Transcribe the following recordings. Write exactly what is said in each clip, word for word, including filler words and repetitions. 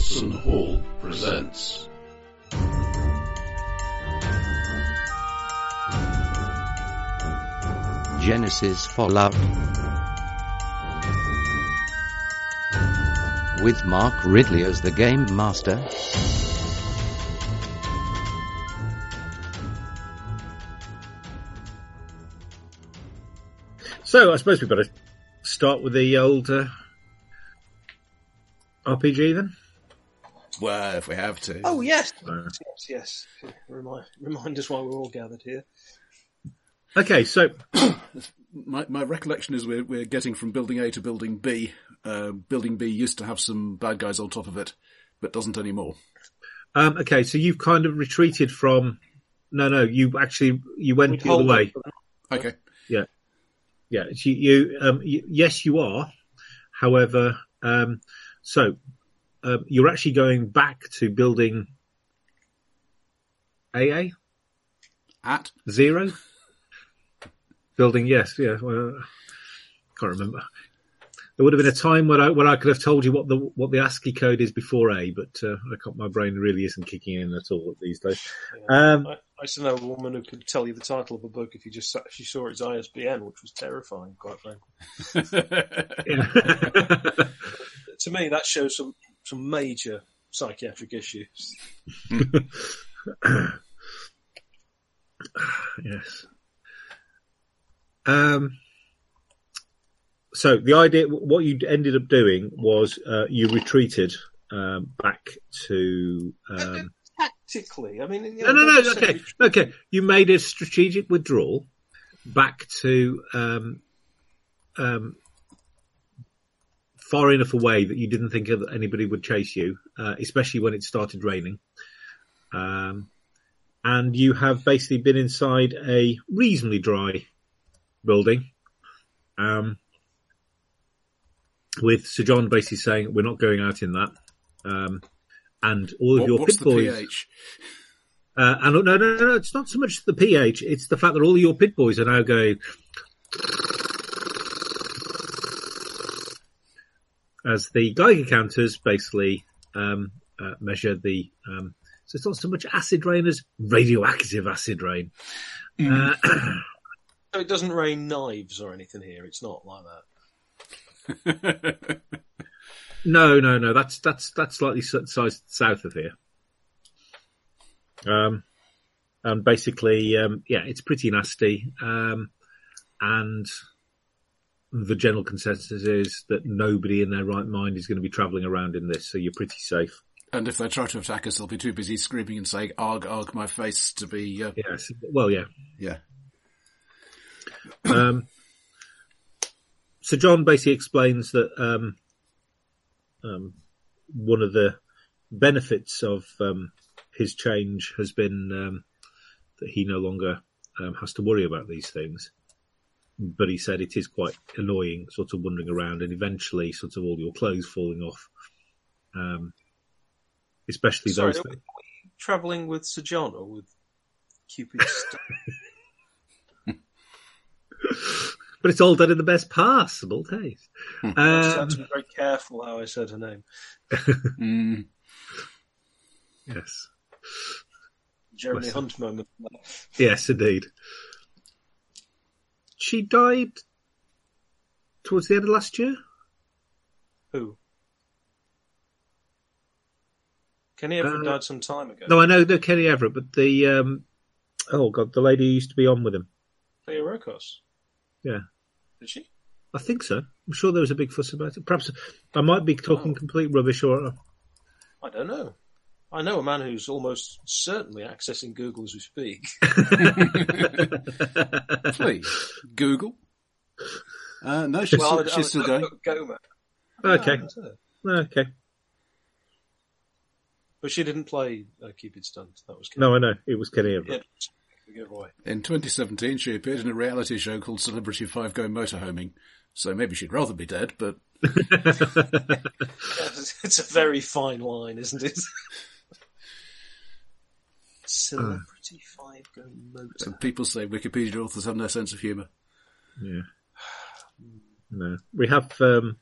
Watson Hall presents. Genesis for Love with Mark Ridley as the Game Master. So I suppose we better start with the old uh, R P G then. Well, if we have to. Oh yes, uh, yes, yes. Remind, remind us why we're all gathered here. Okay, so my my recollection is we're we're getting from building A to building B. Uh, building B used to have some bad guys on top of it, but doesn't anymore. Um, okay, so you've kind of retreated from. No, no, you actually you went we the other way. Okay. Yeah. Yeah, you, you, um, you, yes, you are. However, um, so um, you're actually going back to building A A at zero. Building, yes, yeah. Well, can't remember. There would have been a time when I when I could have told you what the what the ASCII code is before A, but uh, I can't, my brain really isn't kicking in at all these days. Yeah, um, I, I still know a woman who could tell you the title of a book if you just if she saw its I S B N, which was terrifying, quite frankly. To me, that shows some some major psychiatric issues. Yes. Um. So the idea, what you ended up doing was uh, you retreated um, back to um... tactically. I mean, you know, no, no, no. Okay, okay. You made a strategic withdrawal back to um, um, far enough away that you didn't think that anybody would chase you, uh, especially when it started raining. Um, and you have basically been inside a reasonably dry building. Um, With Sir John basically saying, we're not going out in that. Um, and all of what, your pit boys. What's the pH? Uh, and, no, no, no, it's not so much the pH. It's the fact that all of your pit boys are now going. As the Geiger counters basically um, uh, measure the. Um, so it's not so much acid rain as radioactive acid rain. Mm. Uh, so it doesn't rain knives or anything here. It's not like that. no, no, no. That's that's that's slightly south of here, um, and basically, um, yeah, it's pretty nasty. Um, and the general consensus is that nobody in their right mind is going to be travelling around in this, so you're pretty safe. And if they try to attack us, they'll be too busy screaming and saying "arg, arg, my face" to be. Uh... Yes. Well, yeah, yeah. Um. So John basically explains that um, um, one of the benefits of um, his change has been um, that he no longer um, has to worry about these things. But he said it is quite annoying, sort of wandering around and eventually sort of all your clothes falling off. Um, especially Sorry, those... Are we, are we travelling with Sir John or with Cupid's stuff? But it's all done in the best possible taste. Hmm. Um, I just have to be very careful how I said her name. mm. Yes. Jeremy West Hunt moment. Yes, indeed. She died towards the end of last year? Who? Kenny Everett uh, died some time ago. No, I know no Kenny Everett, but the... Um, oh, God, the lady who used to be on with him. Cleo Rocos. Yeah. Did she? I think so. I'm sure there was a big fuss about it. Perhaps I might be talking oh. complete rubbish or... I don't know. I know a man who's almost certainly accessing Google as we speak. Please, Google. Uh, no, she's, well, she's still going. Go, go, okay. No, okay. But she didn't play uh, Cupid's Stunt. That was Kenny. No, I know. It was Kenny Everett. In twenty seventeen, she appeared in a reality show called Celebrity Five Go Motorhoming, so maybe she'd rather be dead, but... It's a very fine line, isn't it? Celebrity uh, Five Go Motorhoming. And people say Wikipedia authors have no sense of humour. Yeah. No. We have um,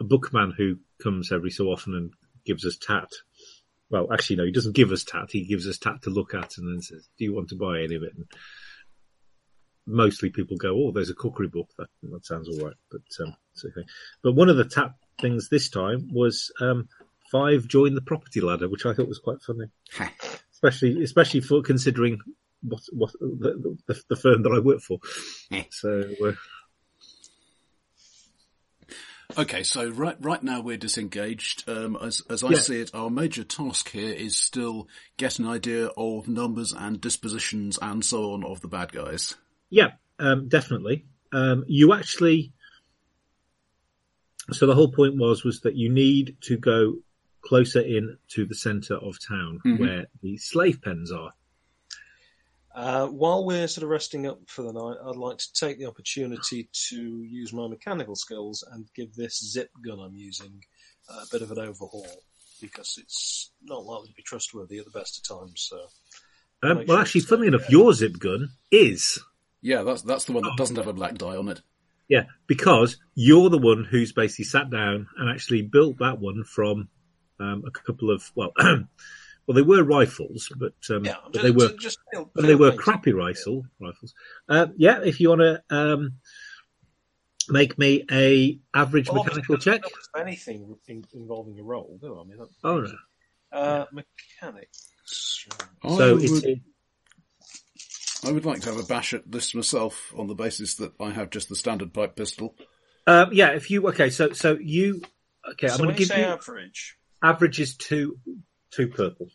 a bookman who comes every so often and gives us tat. Well, actually, no, he doesn't give us tat. He gives us tat to look at and then says, do you want to buy any of it? And mostly people go, oh, there's a cookery book. That, that sounds all right. But, um, okay. But one of the tat things this time was um, Five Join the Property Ladder, which I thought was quite funny. especially especially for considering what what the, the, the firm that I work for. so... Uh, Okay, so right right now we're disengaged. Um, as as I yeah. see it, our major task here is still get an idea of numbers and dispositions and so on of the bad guys. Yeah, um, definitely. Um, you actually... So the whole point was was that you need to go closer in to the centre of town mm-hmm. where the slave pens are. Uh, while we're sort of resting up for the night, I'd like to take the opportunity to use my mechanical skills and give this zip gun I'm using a bit of an overhaul, because it's not likely to be trustworthy at the best of times. So, um, well, sure actually, funnily enough, ahead. your zip gun is... Yeah, that's that's the one that doesn't have a black die on it. Yeah, because you're the one who's basically sat down and actually built that one from um, a couple of... well. Well, they were rifles, but, um, yeah, but just, they were just feel, feel but they were amazing. crappy rifle, rifles. Uh, yeah, if you want to um, make me a average well, mechanical check. Anything in, involving a roll, do I? I mean, that, oh, no. Uh, yeah. Mechanics. I so would, it's, I would like to have a bash at this myself on the basis that I have just the standard pipe pistol. Um, yeah, if you... Okay, so, so you... Okay, so I'm going to give you... average? Average is two... Two purple.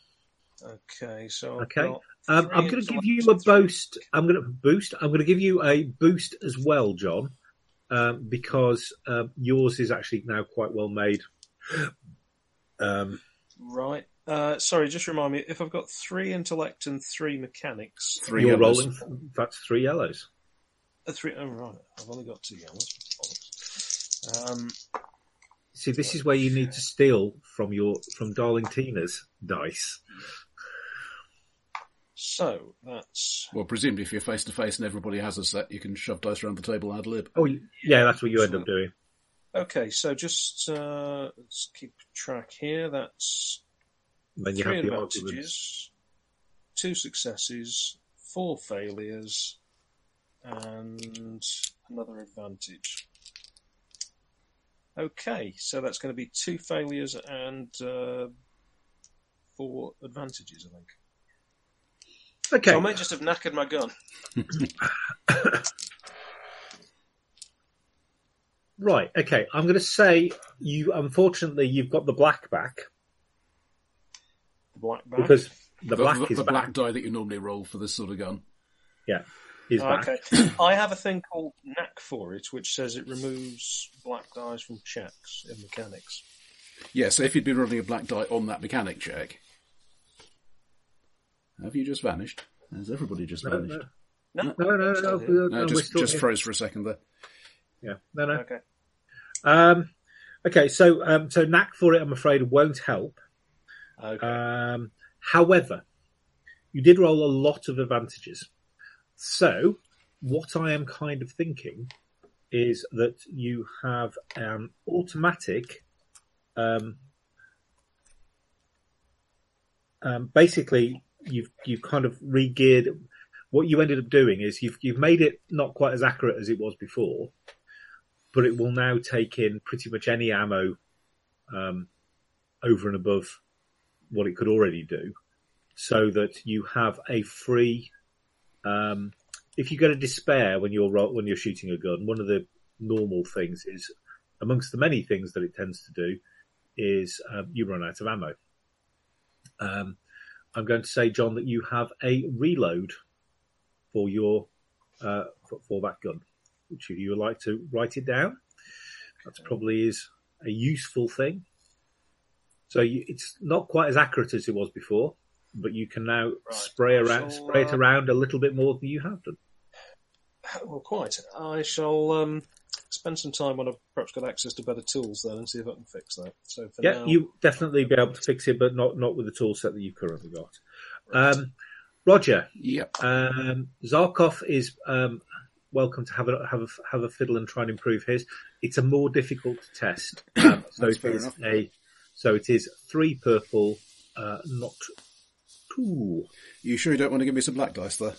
Okay, so I've okay. Um, I'm going to give you a boost. I'm going to boost. I'm going to give you a boost as well, John, um, because um, yours is actually now quite well made. Um, right. Uh, sorry, just remind me. If I've got three intellect and three mechanics, three you're yellows. rolling. That's three yellows. Uh, three. Oh right, I've only got two yellows. Um. See, this is where you need to steal from your from Darling Tina's dice. So that's well, presumably, if you're face to face and everybody has a set, you can shove dice around the table ad lib. Oh, yeah, that's what you end up doing. Okay, so just uh, let's keep track here. That's then you three have the advantages, two successes, four failures, and another advantage. Okay, so that's going to be two failures and uh, four advantages, I think. Okay. So I may just have knackered my gun. Right, okay. I'm going to say, you. unfortunately, you've got the black back. The black back? Because the, the black the, is the back. black die that you normally roll for this sort of gun. Yeah. Oh, okay, I have a thing called knack for it, which says it removes black dice from checks in mechanics. Yeah, so if you'd been rolling a black die on that mechanic check, have you just vanished? Has everybody just no, vanished? No, no, no, no. no, no, no, no just just here. froze for a second there. Yeah, no, no. Okay, um, okay. So, um, so knack for it, I'm afraid, won't help. Okay. Um, however, you did roll a lot of advantages. So, what I am kind of thinking is that you have an automatic, um, um, basically, you've you've kind of re-geared. What you ended up doing is you've you've made it not quite as accurate as it was before, but it will now take in pretty much any ammo um, over and above what it could already do, so that you have a free... Um, if you go to despair when you're when you're shooting a gun, one of the normal things is, amongst the many things that it tends to do, is um, you run out of ammo. Um, I'm going to say, John, that you have a reload for your uh, for, for that gun, which if you would like to write it down, that probably is a useful thing. So you, it's not quite as accurate as it was before. But you can now right. spray around, shall, spray it uh, around a little bit more than you have done. Well, quite. I shall um, spend some time when I've perhaps got access to better tools then and see if I can fix that. So for yeah, now, you definitely be able to fix it, but not, not with the tool set that you've currently got. Right. Um, Roger. Yep. Um, Zarkov is um, welcome to have a have a, have a fiddle and try and improve his. It's a more difficult test. Um, so That's fair enough. A, So it is three purple, uh, not two. You sure you don't want to give me some black dice there?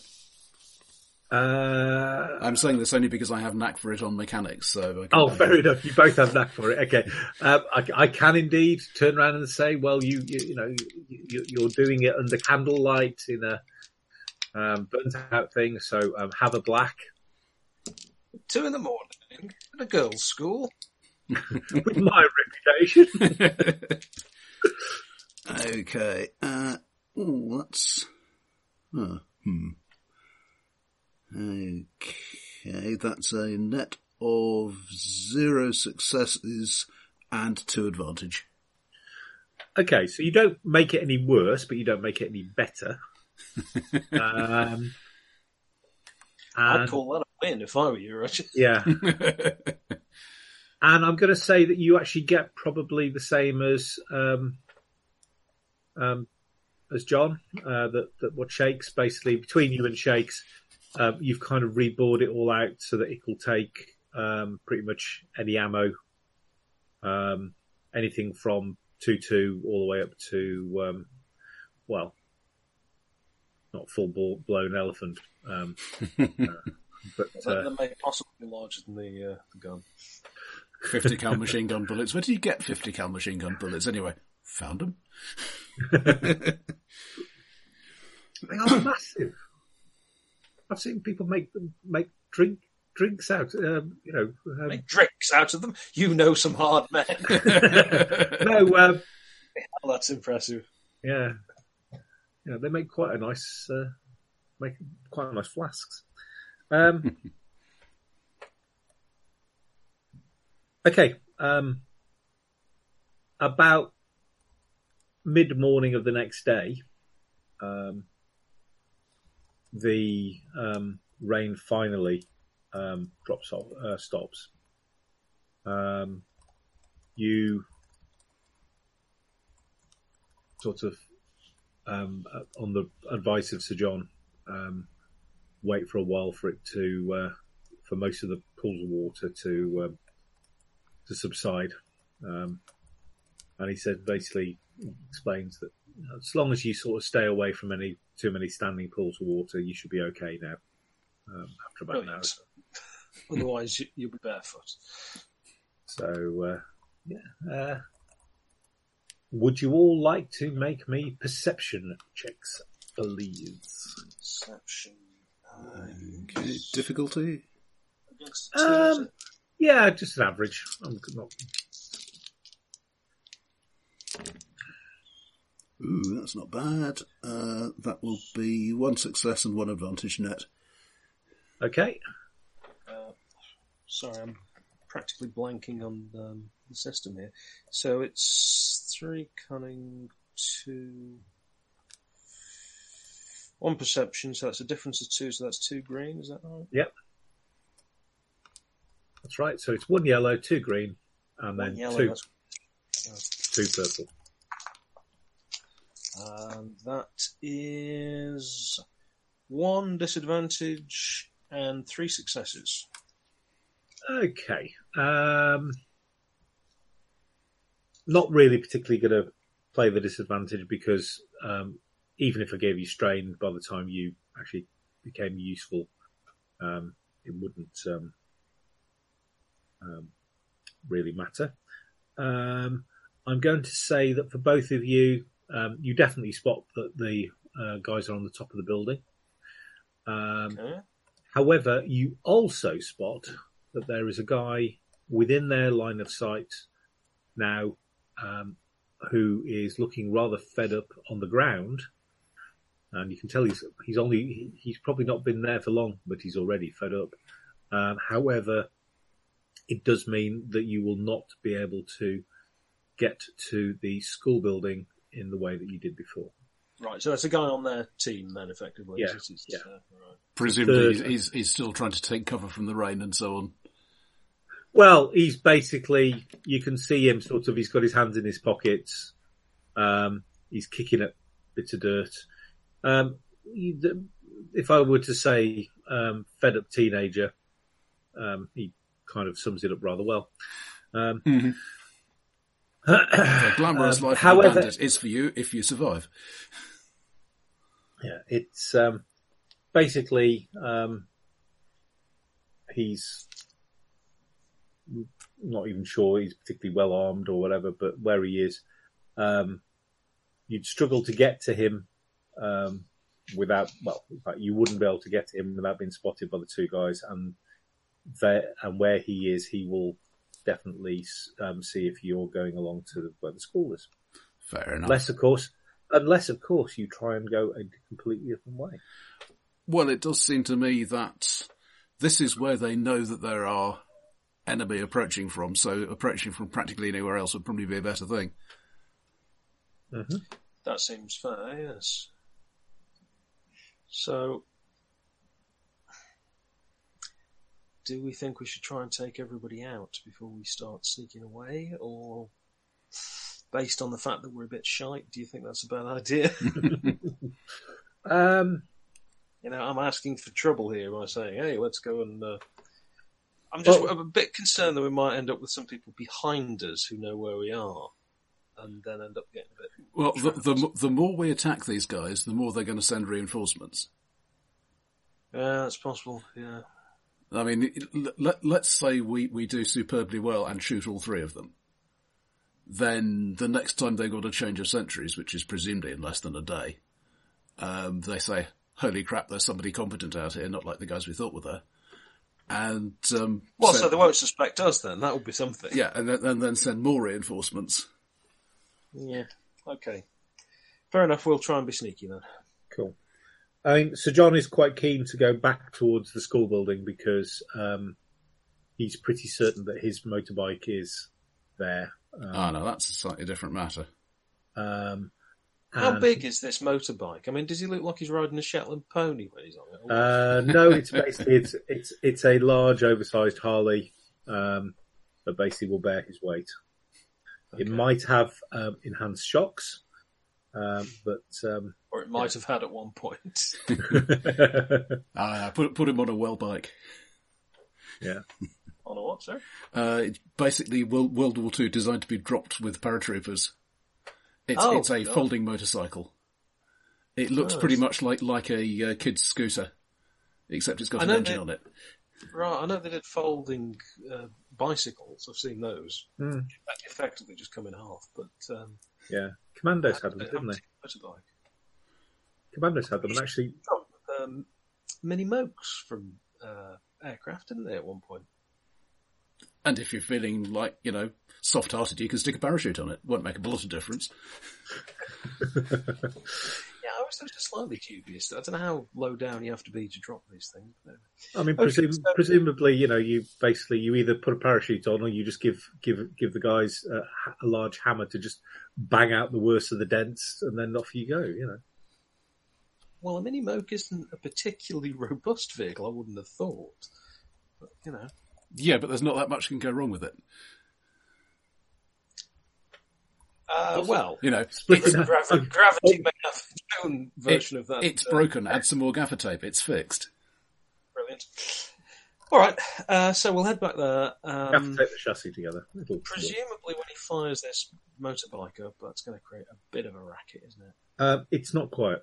Uh, I'm saying this only because I have knack for it on mechanics. So I oh, fair it. enough. You both have knack for it. Okay, um, I, I can indeed turn around and say, "Well, you you, you know you, you're doing it under candlelight in a um, burnt out thing. So um, have a black." Two in the morning at a girls' school. With my reputation. Okay. Uh, oh, that's. Oh, hmm. Okay, that's a net of zero successes and two advantage. Okay, so you don't make it any worse, but you don't make it any better. um, I'd call that a win if I were you, Roger. Yeah. And I'm going to say that you actually get probably the same as um, um, as John, uh, that, that what Shakes, basically, between you and Shakes... Um, you've kind of reboard it all out so that it will take um, pretty much any ammo, um, anything from two two all the way up to, um, well, not full-blown elephant. Um, uh, but uh, they may possibly be larger than the, uh, the gun. fifty cal machine gun bullets. Where do you get fifty cal machine gun bullets anyway? Found them. They are massive. I've seen people make them make drink drinks out. Um, you know, um, make drinks out of them. You know, some hard men. no, um, yeah, that's impressive. Yeah, you know, they make quite a nice, uh, make quite a nice flasks. Um, okay, um, about mid morning of the next day. Um, The um, rain finally um, drops off, uh, stops. Um, you sort of, um, on the advice of Sir John, um, wait for a while for it to, uh, for most of the pools of water to um, to subside. Um, and he said, basically, explains that as long as you sort of stay away from any too many standing pools of water, you should be okay now. Um, after about Brilliant. an hour, so. Otherwise you, you'll be barefoot. So, uh, yeah. Uh, would you all like to make me perception checks, please? Perception. Okay. Difficulty. Um, yeah, just an average. I'm not. Ooh, that's not bad. Uh, that will be one success and one advantage net. Okay. Uh, sorry, I'm practically blanking on um, the system here. So it's three cunning, two... One perception, so that's a difference of two, so that's two green, is that right? Yep. That's right, so it's one yellow, two green, and one then yellow, two, oh. two purple. Um, that is one disadvantage and three successes. Okay. Um, not really particularly going to play the disadvantage because um, even if I gave you strain, by the time you actually became useful, um, it wouldn't um, um, really matter. Um, I'm going to say that for both of you, Um, you definitely spot that the uh, guys are on the top of the building. Um, okay. However, you also spot that there is a guy within their line of sight now um, who is looking rather fed up on the ground. And you can tell he's, he's only, he's probably not been there for long, but he's already fed up. Um, however, it does mean that you will not be able to get to the school building in the way that you did before. Right, so that's a guy on their team then, effectively. Yeah, it's, it's, yeah. Uh, right. Presumably Third, he's, he's still trying to take cover from the rain and so on. Well, he's basically, you can see him sort of, he's got his hands in his pockets, um, he's kicking at bits of dirt. Um, if I were to say um, fed up teenager, um, he kind of sums it up rather well. Um, mm-hmm. The glamorous um, life however, of a bandit is for you if you survive. Yeah, it's um, basically um, he's not even sure he's particularly well armed or whatever, but where he is, um, you'd struggle to get to him um, without. Well, in fact, you wouldn't be able to get to him without being spotted by the two guys, and there and where he is, he will definitely um, see if you're going along to where the school is. Fair enough. Unless, of course. Unless, of course, you try and go a completely different way. Well, it does seem to me that this is where they know that there are enemy approaching from, so approaching from practically anywhere else would probably be a better thing. Mm-hmm. That seems fair, yes. So, do we think we should try and take everybody out before we start sneaking away, or... based on the fact that we're a bit shite, do you think that's a bad idea? um, you know, I'm asking for trouble here by saying, hey, let's go and... Uh... I'm just well, I'm a bit concerned that we might end up with some people behind us who know where we are and then end up getting a bit... Well, the, the the more we attack these guys, the more they're going to send reinforcements. Yeah, that's possible, yeah. I mean, let, let's say we, we do superbly well and shoot all three of them. Then the next time they've got a change of sentries, which is presumably in less than a day, um, they say, holy crap, there's somebody competent out here, not like the guys we thought were there. And um, Well, send, so they won't suspect us then, that would be something. Yeah, and then, and then send more reinforcements. Yeah, okay. Fair enough, we'll try and be sneaky then. Cool. I mean, Sir John is quite keen to go back towards the school building because um, he's pretty certain that his motorbike is there. Um, oh, no, that's a slightly different matter. Um, How big is this motorbike? I mean, does he look like he's riding a Shetland pony when he's on it? Uh, no, it's basically it's, it's it's a large, oversized Harley um, that basically will bear his weight. Okay. It might have um, enhanced shocks, um, but um, or it might yeah. have had at one point. uh, put put him on a well bike. Yeah. On a what, sir? Uh, it's basically World War Two designed to be dropped with paratroopers. It's, oh, it's a God. folding motorcycle. It looks oh, pretty much like, like a uh, kid's scooter, except it's got I an engine they, on it. Right, I know they did folding uh, bicycles. I've seen those. Mm. Effectively just come in half, but... Um, yeah, Commandos had, had them, didn't they? Motorbike. Commandos had them, and actually... Um, Mini Mokes from uh, Aircraft, didn't they, at one point? And if you're feeling like, you know, soft-hearted, you can stick a parachute on it. Won't make a lot of difference. yeah, I was just slightly dubious. I don't know how low down you have to be to drop these things. I mean, okay, presum- so- presumably, you know, you basically you either put a parachute on or you just give give give the guys a, a large hammer to just bang out the worst of the dents, and then off you go. You know. Well, a Mini Moke isn't a particularly robust vehicle. I wouldn't have thought, but you know. Yeah, but there's not that much can go wrong with it. Uh, well, you know, it's a gravity, gravity made up its own version it, of that. It's uh, broken. Add some more gaffer tape. It's fixed. Brilliant. All right, uh, so we'll head back there. Um, gaffer tape the chassis together. It'll presumably, when he fires this motorbike up, that's going to create a bit of a racket, isn't it? Uh, it's not quiet.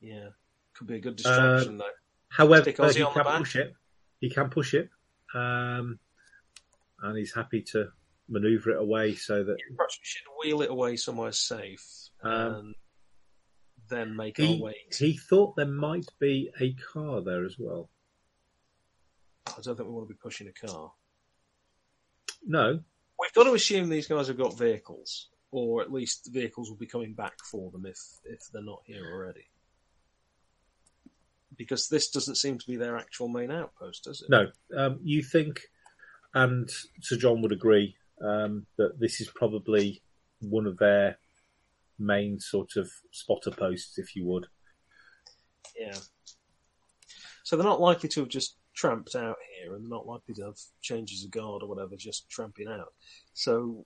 Yeah, could be a good distraction uh, though. However, he can push it. He can push it. Um, and he's happy to manoeuvre it away so that... Yeah, perhaps we should wheel it away somewhere safe and um, then make he, our way. He thought there might be a car there as well. I don't think we want to be pushing a car. No. We've got to assume these guys have got vehicles, or at least the vehicles will be coming back for them if, if they're not here already. Because this doesn't seem to be their actual main outpost, does it? No. Um, you think, and Sir John would agree, um, that this is probably one of their main sort of spotter posts, if you would. Yeah. So they're not likely to have just tramped out here, and they're not likely to have changes of guard or whatever, just tramping out. So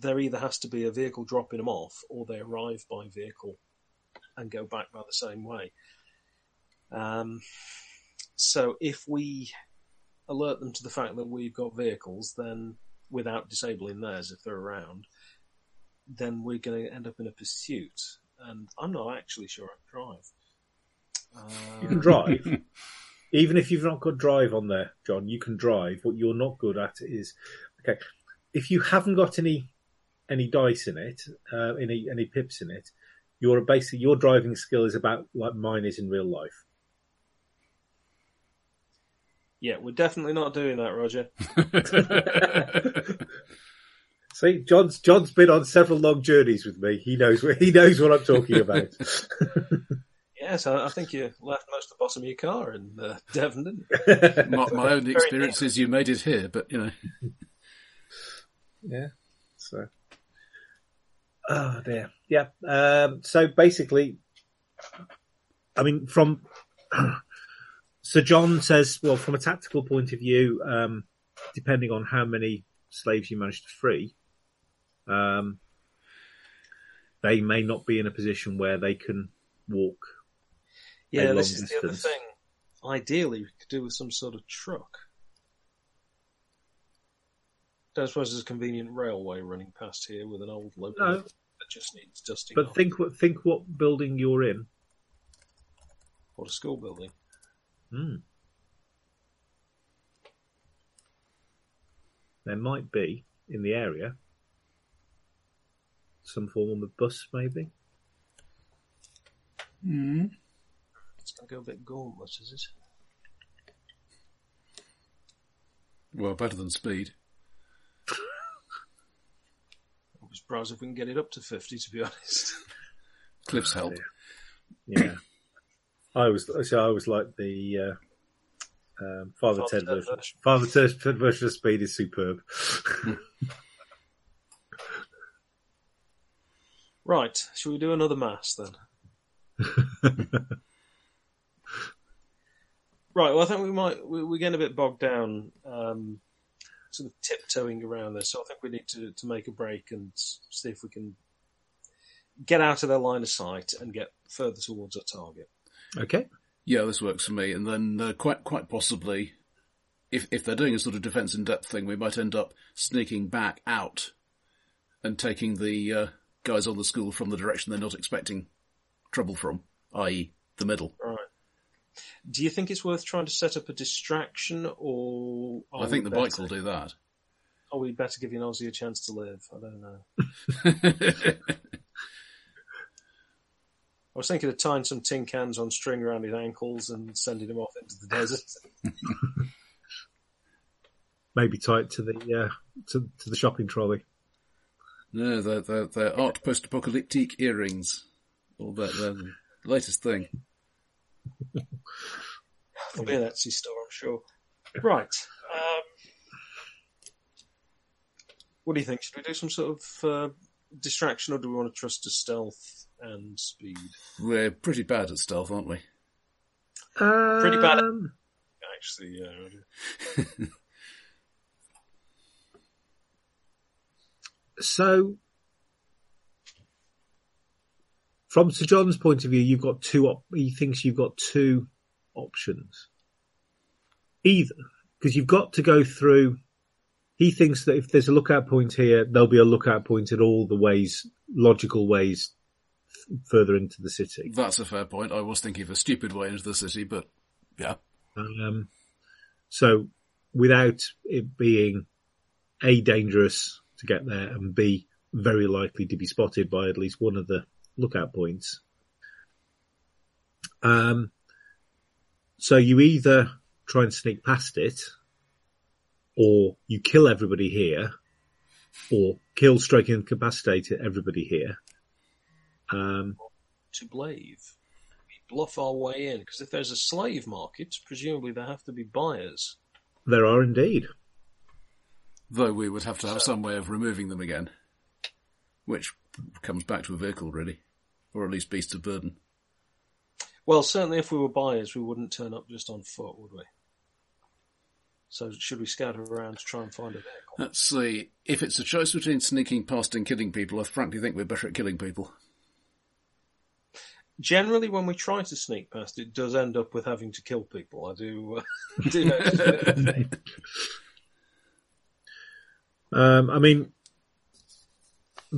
there either has to be a vehicle dropping them off, or they arrive by vehicle and go back by the same way. Um, so if we alert them to the fact that we've got vehicles, then without disabling theirs if they're around, then we're going to end up in a pursuit. And I'm not actually sure I can drive. Uh... You can drive. Even if you've not got drive on there, John, you can drive. What you're not good at is... Okay, if you haven't got any any dice in it, uh, any any pips in it, your basically your driving skill is about like mine is in real life. Yeah, we're definitely not doing that, Roger. See, John's John's been on several long journeys with me. He knows he knows what I'm talking about. Yes, I, I think you left most of the bottom of your car in uh, Devon, didn't you? my, my only experience is you made it here, but you know. Yeah. So. Oh dear. Yeah. Um, so basically, I mean, from Sir John says, well, from a tactical point of view, um, depending on how many slaves you manage to free, um, they may not be in a position where they can walk. Yeah, this is the other thing. Ideally, we could do with some sort of truck. I suppose there's a convenient railway running past here with an old local no, that just needs dusting. But off. think what think what building you're in. What a school building. Hmm. There might be in the area some form of bus, maybe. Hmm. It's going to go a bit gauntlet, is it? Well, better than speed. I'm surprised if we can get it up to fifty, to be honest. Cliff's help. Yeah. I was so I was like the uh, um, Father, Father Ted version. version. Father Ted version of speed is superb. Right, shall we do another mass then? Right. Well, I think we might. We, we're getting a bit bogged down, um, sort of tiptoeing around this. So I think we need to to make a break and see if we can get out of their line of sight and get further towards our target. Okay. Yeah, this works for me. And then uh, quite quite possibly, if if they're doing a sort of defence in depth thing, we might end up sneaking back out and taking the uh, guys on the school from the direction they're not expecting trouble from, that is the middle. Right. Do you think it's worth trying to set up a distraction, or... I think the better... bike will do that. Oh, we'd better give you an Aussie a chance to live. I don't know. I was thinking of tying some tin cans on string around his ankles and sending him off into the desert. Maybe tied to the uh, to, to the shopping trolley. No, they're, they're, they're art post-apocalyptic earrings. All that, they're the latest thing. There'll be an Etsy store, I'm sure. Right. Um, what do you think? Should we do some sort of uh, distraction, or do we want to trust to stealth and speed? We're pretty bad at stealth, aren't we? Um, pretty bad at... Actually, yeah. So, from Sir John's point of view, you've got two... Op- he thinks you've got two... options. Either, because you've got to go through, he thinks that if there's a lookout point here, there'll be a lookout point in all the ways, logical ways, f- further into the city. That's a fair point. I was thinking of a stupid way into the city, but yeah. Um, so, without it being A, dangerous to get there, and B, very likely to be spotted by at least one of the lookout points. Um, So you either try and sneak past it, or you kill everybody here, or kill, stroke, and incapacitate everybody here. Um, to blave. We bluff our way in, because if there's a slave market, presumably there have to be buyers. There are indeed. Though we would have to have so, some way of removing them again, which comes back to a vehicle, really, or at least beast of burden. Well, certainly if we were buyers, we wouldn't turn up just on foot, would we? So should we scatter around to try and find a vehicle? Let's see. If it's a choice between sneaking past and killing people, I frankly think we're better at killing people. Generally, when we try to sneak past, it does end up with having to kill people. I do, uh, do know. Um, I mean,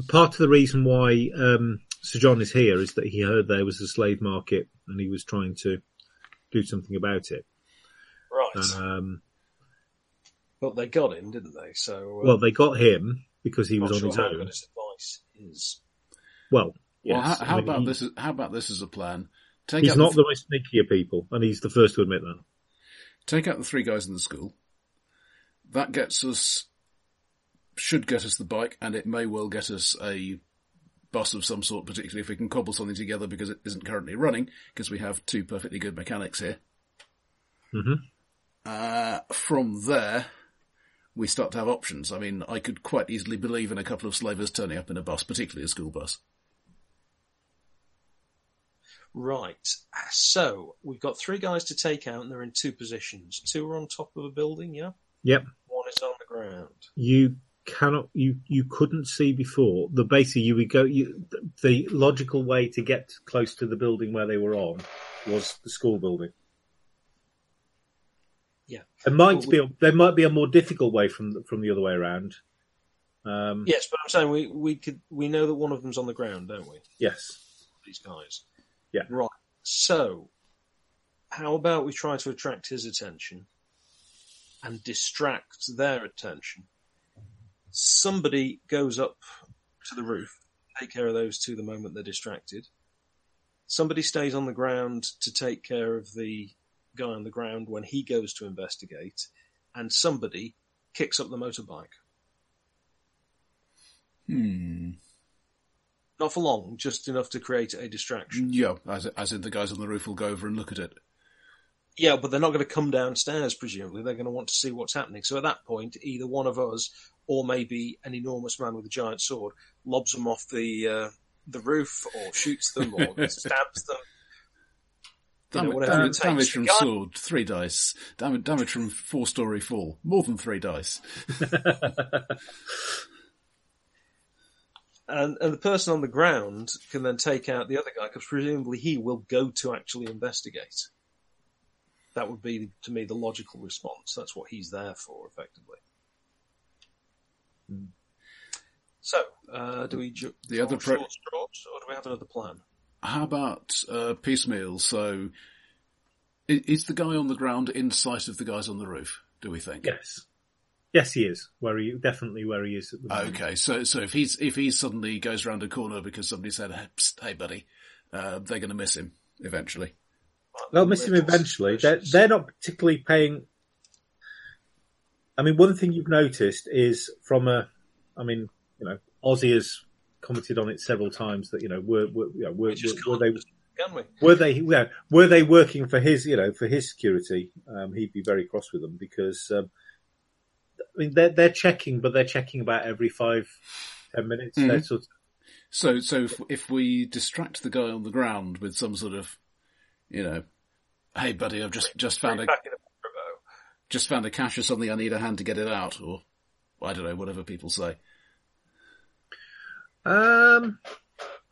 part of the reason why um, Sir John is here is that he heard there was a slave market and he was trying to do something about it. Right. Um, well, they got him, didn't they? So. Uh, well, they got him because he was on sure his own. His advice is... Well, yes. Well, how, how I mean, about he, this? Is, how about this as a plan? Take he's not the, the most sneaky of people, and he's the first to admit that. Take out the three guys in the school. That gets us, should get us the bike, and it may well get us a bus of some sort, particularly if we can cobble something together, because it isn't currently running, because we have two perfectly good mechanics here. Mm-hmm. Uh, from there, we start to have options. I mean, I could quite easily believe in a couple of slavers turning up in a bus, particularly a school bus. Right, so we've got three guys to take out and they're in two positions. Two are on top of a building, yeah? Yep. One is on the ground. You cannot, you, you couldn't see before. The basically, you would go, you, the logical way to get close to the building where they were on was the school building. Yeah. There might, well, we, be, a, there might be a more difficult way from the, from the other way around. Um, yes, but I'm saying we, we, could, we know that one of them's on the ground, don't we? Yes. These guys. Yeah. Right. So, how about we try to attract his attention and distract their attention? Somebody goes up to the roof, take care of those two the moment they're distracted. Somebody stays on the ground to take care of the guy on the ground when he goes to investigate, and somebody kicks up the motorbike. Hmm. Not for long, just enough to create a distraction. Yeah, as, as in the guys on the roof will go over and look at it. Yeah, but they're not going to come downstairs, presumably. They're going to want to see what's happening. So at that point, either one of us, or maybe an enormous man with a giant sword, lobs them off the uh, the roof, or shoots them, or stabs them. You know, whatever damage, it takes. Damage from sword, three dice. Damage, damage from four-story fall, more than three dice. And, and the person on the ground can then take out the other guy, because presumably he will go to actually investigate. That would be, to me, the logical response. That's what he's there for, effectively. Mm. So, uh, do we ju- the other pro- short straws, or do we have another plan? How about uh, piecemeal? So, is the guy on the ground in sight of the guys on the roof, do we think? Yes. Yes, he is. Where he definitely where he is at the moment. Okay, so so if he's if he suddenly goes round a corner because somebody said, "Hey, psst, hey buddy," uh, they're going to miss him eventually. They'll miss him eventually. They're, they're not particularly paying. I mean, one thing you've noticed is from a, I mean, you know, Ozzy has commented on it several times that you know were were you know, were, were, were they can we? were they you know, were they working for his you know for his security? Um, he'd be very cross with them because. Um, I mean, they're, they're checking, but they're checking about every five, ten minutes. Mm-hmm. Sort of... So, so if, if we distract the guy on the ground with some sort of, you know, hey buddy, I've just, just found a, just found a cache or something. I need a hand to get it out, or I don't know, whatever people say. Um,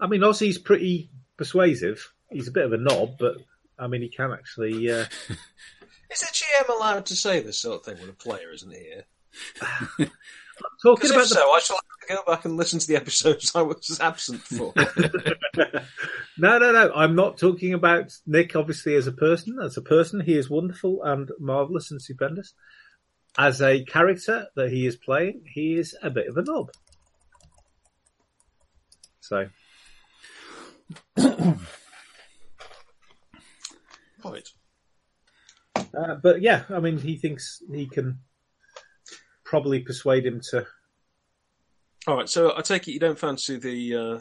I mean, Ozzy's pretty persuasive. He's a bit of a knob, but I mean, he can actually. Uh... Is the G M allowed to say this sort of thing when a player isn't here? I'm talking about if the... so, I shall have to go back and listen to the episodes I was absent for. no, no, no. I'm not talking about Nick, obviously, as a person. As a person, he is wonderful and marvellous and stupendous. As a character that he is playing, he is a bit of a knob. So. Right. Uh, but yeah, I mean, he thinks he can... probably persuade him to. All right, so I take it you don't fancy the uh,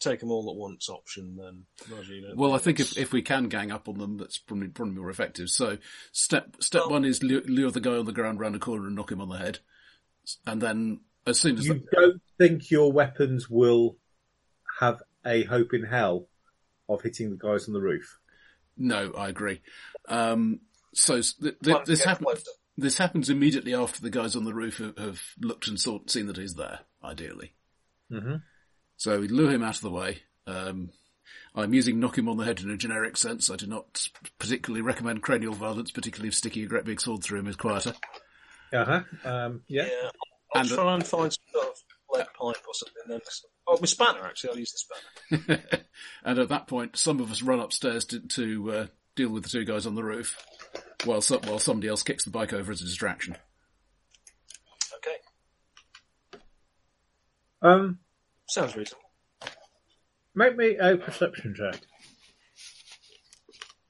take them all at once option then. Roger, well, I think if, if we can gang up on them, that's probably, probably more effective. So step step well, one is lure, lure the guy on the ground round a corner and knock him on the head, and then as soon as you that... don't think your weapons will have a hope in hell of hitting the guys on the roof. No, I agree. Um, so th- th- this happened. Closer. This happens immediately after the guys on the roof have, have looked and saw, seen that he's there, ideally. Mm-hmm. So we lure him out of the way. Um, I'm using knock him on the head in a generic sense. I do not particularly recommend cranial violence, particularly if sticking a great big sword through him is quieter. Uh-huh. Um, yeah. yeah. I'll and try and find sort of lead pipe or something. Then, oh, my spanner actually. I'll use the spanner. And at that point, some of us run upstairs to, to uh, deal with the two guys on the roof, while so, while somebody else kicks the bike over as a distraction. Okay. Um. Sounds reasonable. Make me a perception check.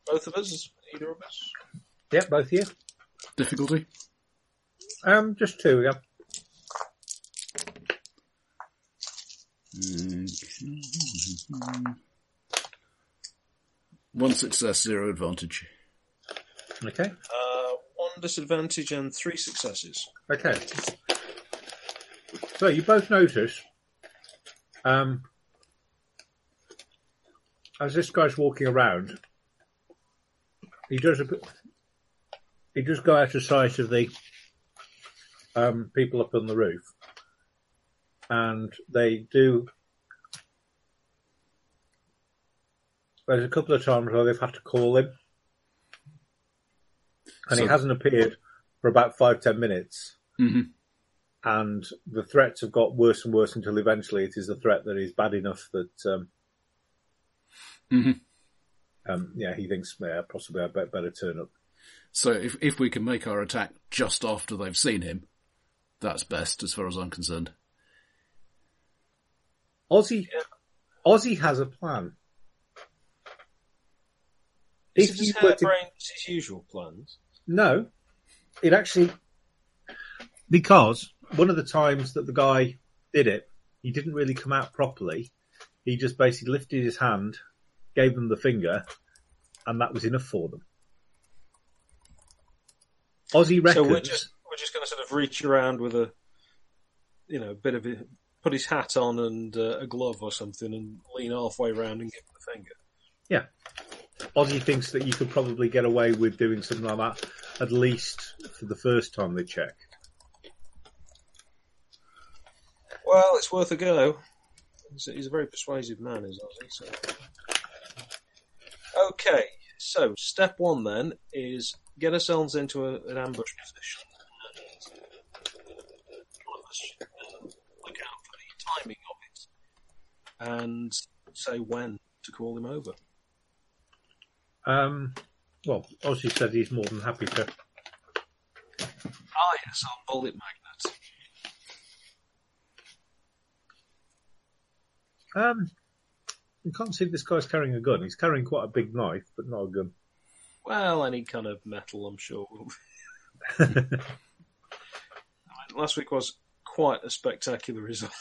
Both of us, either of us. Yep, both of you. Difficulty? Um, just two, yeah. One success, zero advantage. Okay. Uh, one disadvantage and three successes. Okay. So you both notice, um, as this guy's walking around, he does a bit, he does go out of sight of the um, people up on the roof, and they do. There's a couple of times where they've had to call him, and so, he hasn't appeared for about five ten minutes, mm-hmm. and the threats have got worse and worse until eventually it is a threat that is bad enough that. Um, mm-hmm. Um, yeah, he thinks yeah, possibly I'd better turn up. So if if we can make our attack just after they've seen him, that's best as far as I'm concerned. Ozzy, yeah. Ozzy has a plan. Is if his brain to... his usual plans? No, it actually... Because one of the times that the guy did it, he didn't really come out properly. He just basically lifted his hand, gave them the finger, and that was enough for them. Ozzy reckons... So we're just, we're just going to sort of reach around with a, you know, bit of a, put his hat on and uh, a glove or something and lean halfway around and give him the finger. Yeah. Ozzy thinks that you could probably get away with doing something like that, at least for the first time they check. Well, it's worth a go. He's a, he's a very persuasive man, is Ozzy, so... Okay, so step one then is get ourselves into a, an ambush position and look out for the timing of it and say when to call him over. Um, well, Ozzy said he's more than happy to. Ah, yes, our bullet magnet. Um... You can't see this guy's carrying a gun. He's carrying quite a big knife, but not a gun. Well, any kind of metal, I'm sure. I mean, last week was quite a spectacular result.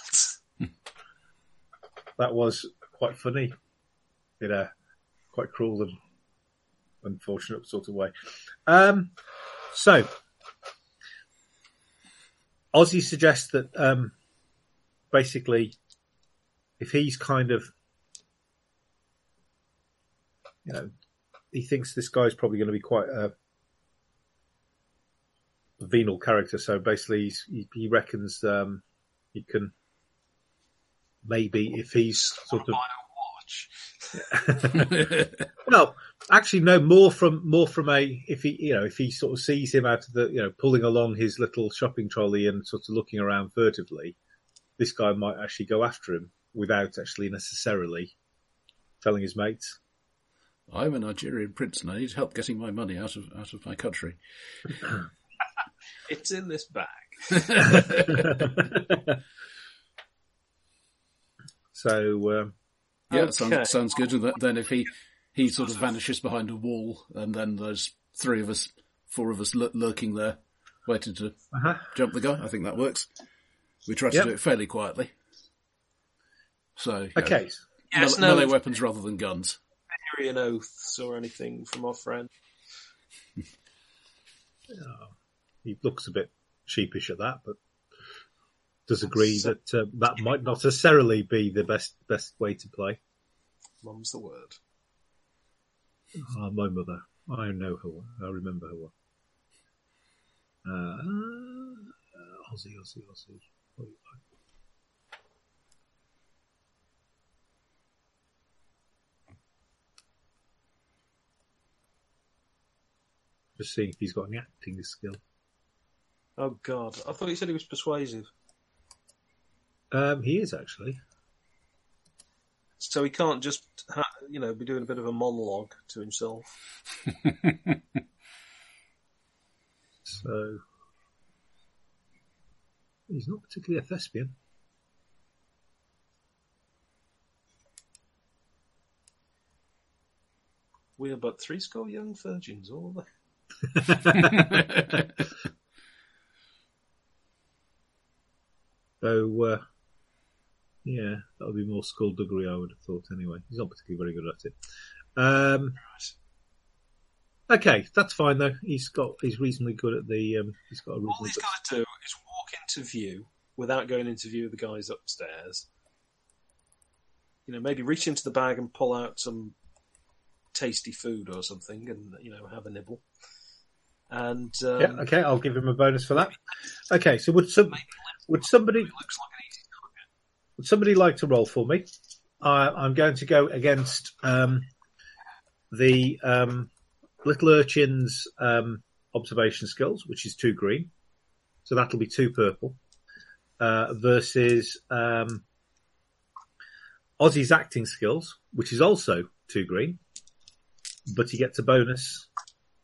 That was quite funny, in a quite cruel and unfortunate sort of way. Um, so, Ozzy suggests that um, basically, if he's kind of you know, he thinks this guy's probably going to be quite a venal character, so basically he's, he, he reckons um, he can maybe if he's sort of watch. Well, actually, no more from more from a if he you know if he sort of sees him out of the you know pulling along his little shopping trolley and sort of looking around furtively, this guy might actually go after him without actually necessarily telling his mates. I'm a Nigerian prince and I need help getting my money out of out of my country. It's in this bag. So, um, yeah, okay. sounds, sounds good. And then if he, he sort of vanishes behind a wall and then there's three of us, four of us lur- lurking there, waiting to uh-huh. jump the guy, I think that works. We try to yep. do it fairly quietly. So, okay. Know, yes, melee no. weapons rather than guns. And oaths or anything from our friend. Oh, he looks a bit sheepish at that, but does agree so- that uh, that might not necessarily be the best best way to play. Mum's the word. Ah, oh, my mother. I know her one. I remember her one. Uh, uh, Ozzy, Ozzy, Ozzy. What do you like? Just seeing if he's got any acting skill. Oh, God. I thought he said he was persuasive. Um, he is, actually. So he can't just, ha- you know, be doing a bit of a monologue to himself. So... he's not particularly a thespian. We are but threescore young virgins, all of them. So, uh, yeah, that would be more skullduggery, I would have thought, anyway. He's not particularly very good at it. Um, right. Okay, that's fine, though. He's got, he's reasonably good at the... Um, he's got a all he's got to do is walk into view without going into view of the guys upstairs. You know, maybe reach into the bag and pull out some tasty food or something and, you know, have a nibble. And um, yeah, okay, I'll give him a bonus for that. Okay, so would some... Would somebody looks like an easy target. Would somebody like to roll for me? I, I'm going to go against um, the um, Little Urchin's um, observation skills, which is two green. So that'll be two purple. Uh, versus um, Ozzy's acting skills, which is also two green. But he gets a bonus.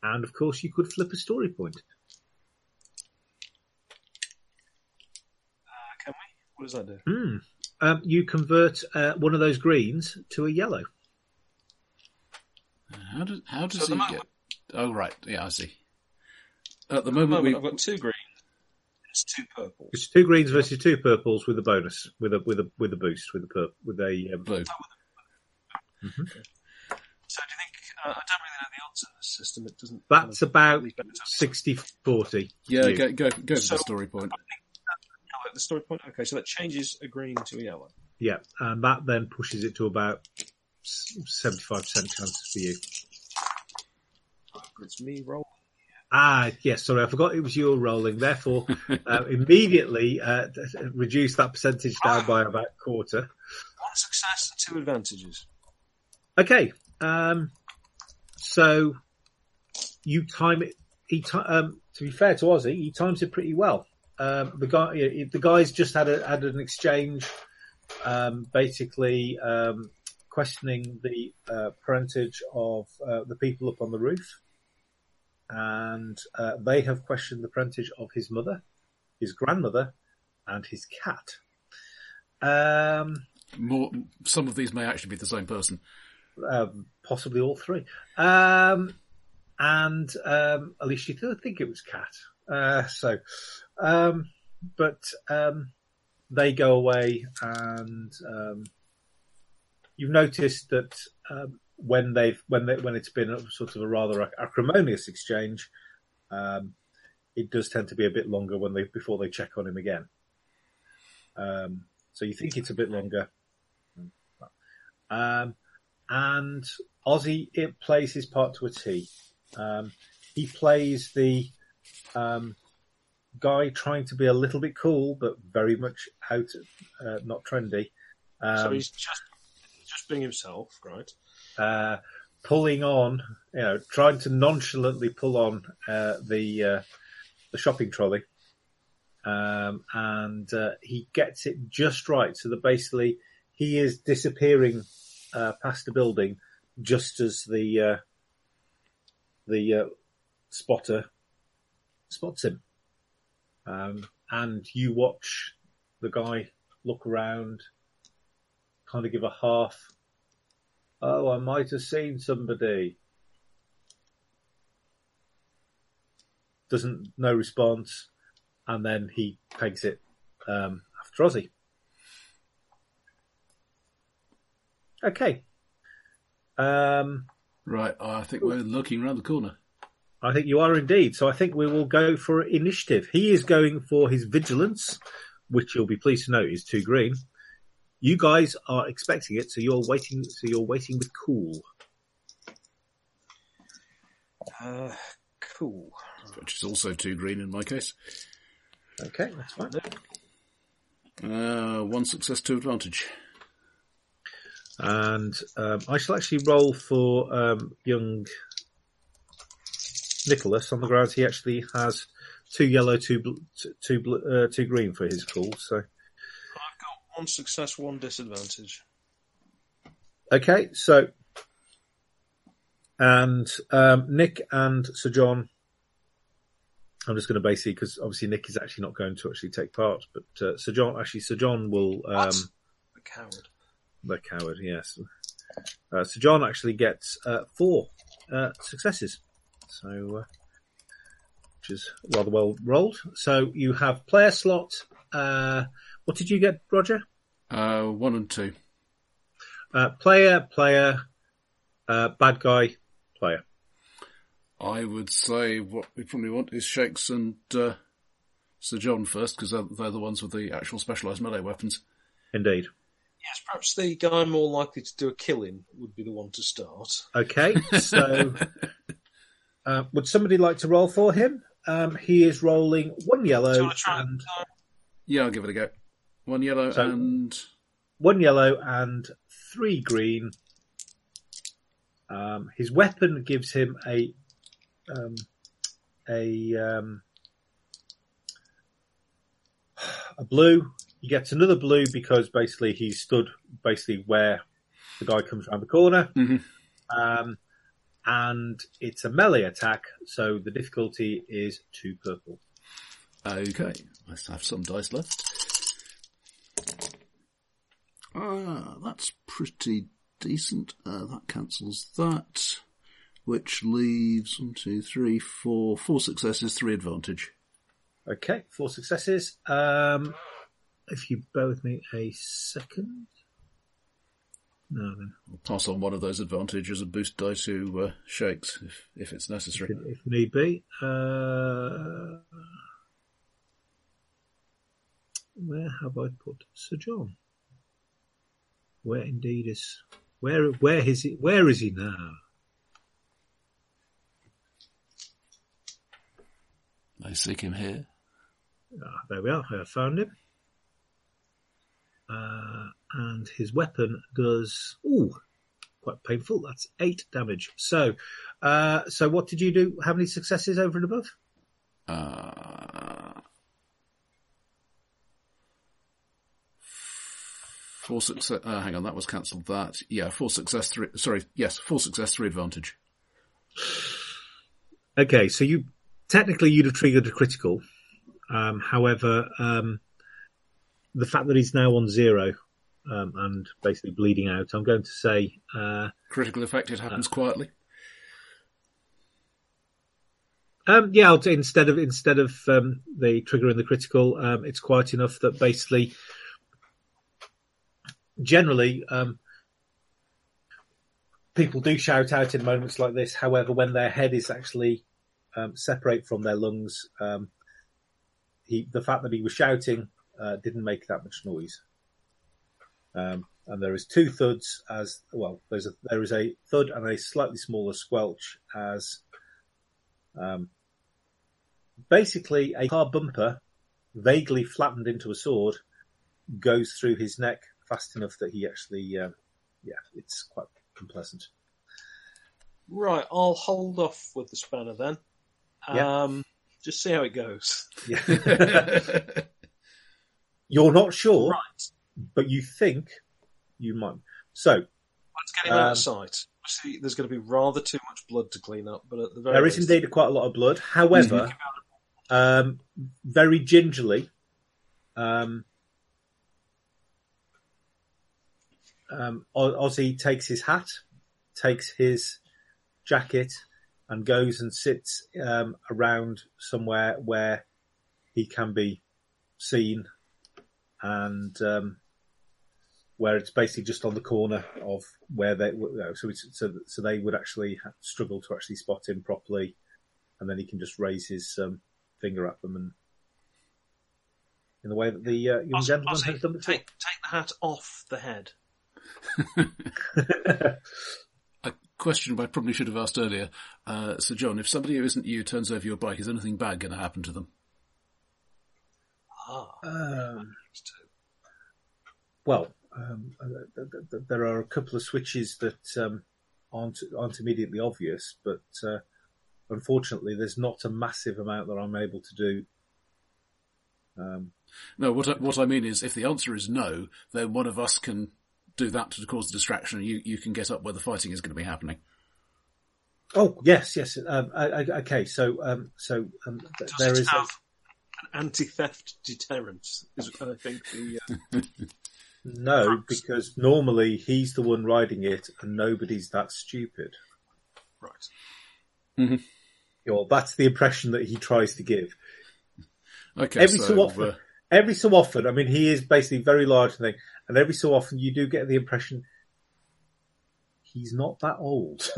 And, of course, you could flip a story point. What does that do? Mm. Um, you convert uh, one of those greens to a yellow. How does, how does so he moment, get... Oh, right. Yeah, I see. At the moment, at the moment we've... I've got two greens. It's two purples. It's two greens versus two purples with a bonus, with a with a, with a boost, with a pur- with a um... blue. Mm-hmm. Okay. So do you think... Uh, I don't really know the odds of this system. It doesn't... That's uh, about sixty forty. Yeah, go, go, go so, for the story point. The story point. Okay, so that changes a green to a yellow. Yeah, and that then pushes it to about seventy-five percent chance for you. It's me rolling. Ah, yes. Sorry, I forgot it was you rolling. Therefore, uh, immediately uh, reduce that percentage down oh. by about a quarter. One success and two advantages. Okay, um, so you time it. He t- um, to be fair to Ozzy, he times it pretty well. Um, the guy, the guys just had a, had an exchange, um, basically um, questioning the uh, parentage of uh, the people up on the roof, and uh, they have questioned the parentage of his mother, his grandmother, and his cat. Um, More, some of these may actually be the same person, um, possibly all three. Um, and um, at least you didn't think it was cat. Uh, so, um, but, um, they go away and, um, you've noticed that, um, when they've, when they, when it's been a sort of a rather acrimonious exchange, um, it does tend to be a bit longer when they, before they check on him again. Um, so you think it's a bit longer. Um, and Ozzy, it plays his part to a T. Um, he plays the, Um, guy trying to be a little bit cool, but very much out, uh, not trendy. Um, so he's just just being himself, right? Uh, pulling on, you know, trying to nonchalantly pull on uh, the uh, the shopping trolley, um, and uh, he gets it just right. So that basically, he is disappearing uh, past a building just as the uh, the uh, spotter. spots him. Um, and you watch the guy look around, kind of give a half, oh, I might have seen somebody. Doesn't, no response. And then he pegs it um, after Ozzy. Okay. Um, right, I think we're looking around the corner. I think you are indeed. So I think we will go for initiative. He is going for his vigilance, which you'll be pleased to know is two green. You guys are expecting it, so you're waiting. So you're waiting with cool. Uh, cool. Which is also two green in my case. Okay, that's fine. Uh, one success, two advantage. And um, I shall actually roll for um, young Nicholas on the grounds he actually has two yellow, two bl- two bl- uh, two green for his call. So I've got one success, one disadvantage. Okay, so and um, Nick and Sir John. I'm just going to basically because obviously Nick is actually not going to actually take part, but uh, Sir John actually Sir John will. Um, what? The coward. The coward, yes. Uh, Sir John actually gets uh, four uh, successes, so uh, which is rather well rolled. So you have player slot. Uh, what did you get, Roger? Uh, one and two. Uh, player, player, uh, bad guy, player. I would say what we probably want is Shakes and uh, Sir John first, because they're, they're the ones with the actual specialised melee weapons. Indeed. Yes, perhaps the guy more likely to do a killing would be the one to start. Okay, so uh, would somebody like to roll for him? Um, he is rolling one yellow and... Yeah, I'll give it a go. One yellow so, and... One yellow and three green. Um, his weapon gives him a... Um, a um, a blue. He gets another blue because basically he stood basically where the guy comes around the corner. Mm-hmm. Um, and it's a melee attack, so the difficulty is two purple. Okay, let's have some dice left. Ah, that's pretty decent. Uh, that cancels that, which leaves one, two, three, four, four successes, three advantage. Okay, four successes. Um... If you bear with me a second. No, then. I'll pass on one of those advantages and boost die to uh, Shakes if, if it's necessary. If, if need be. Uh, where have I put Sir John? Where indeed is... Where Where is he, where is he now? They seek him here. Ah, there we are. I have found him. Uh, and his weapon does, ooh, quite painful. That's eight damage. So, uh, so what did you do? How many successes over and above? Uh, four success. Uh, hang on, that was cancelled. That, yeah, four success. Three. Sorry, yes, four success, three advantage. Okay, so you technically you'd have triggered a critical. Um, however, um. The fact that he's now on zero um, and basically bleeding out, I'm going to say... Uh, Critical effect, it happens uh, quietly. Um, yeah, I'll, instead of instead of um, the trigger and the critical, um, it's quiet enough that basically, generally, um, people do shout out in moments like this. However, when their head is actually um, separate from their lungs, um, he, the fact that he was shouting... Uh, didn't make that much noise. Um, and there is two thuds as, well, there's a, there is a thud and a slightly smaller squelch as um, basically a car bumper, vaguely flattened into a sword, goes through his neck fast enough that he actually, um, yeah, it's quite unpleasant. Right, I'll hold off with the spanner then. Yeah. Um, just see how it goes. Yeah. You're not sure, right, but you think you might. So let's get him um, out of sight. Obviously, there's going to be rather too much blood to clean up, but at the very there least, is indeed quite a lot of blood. However, um, very gingerly, um, um, Ozzy takes his hat, takes his jacket, and goes and sits um, around somewhere where he can be seen. And um, where it's basically just on the corner of where they, so it's, so so they would actually have, struggle to actually spot him properly, and then he can just raise his um, finger at them, and in the way that the uh, young I'll, gentleman I'll say, has done before. Take, take the hat off the head. A question I probably should have asked earlier, uh, Sir John. If somebody who isn't you turns over your bike, is anything bad going to happen to them? Ah. Um, Well, um, there are a couple of switches that um, aren't aren't immediately obvious, but uh, unfortunately, there's not a massive amount that I'm able to do. Um, no, what I, what I mean is, if the answer is no, then one of us can do that to cause the distraction, and you, you can get up where the fighting is going to be happening. Oh, yes, yes. Um, I, I, okay, so um, so um, th- there is a... an anti-theft deterrent, is I think the... Uh... No, because normally he's the one riding it, and nobody's that stupid. Right. Mm-hmm. You know, that's the impression that he tries to give. Okay, every so, so often, uh... every so often, I mean, he is basically very large thing, and every so often you do get the impression he's not that old.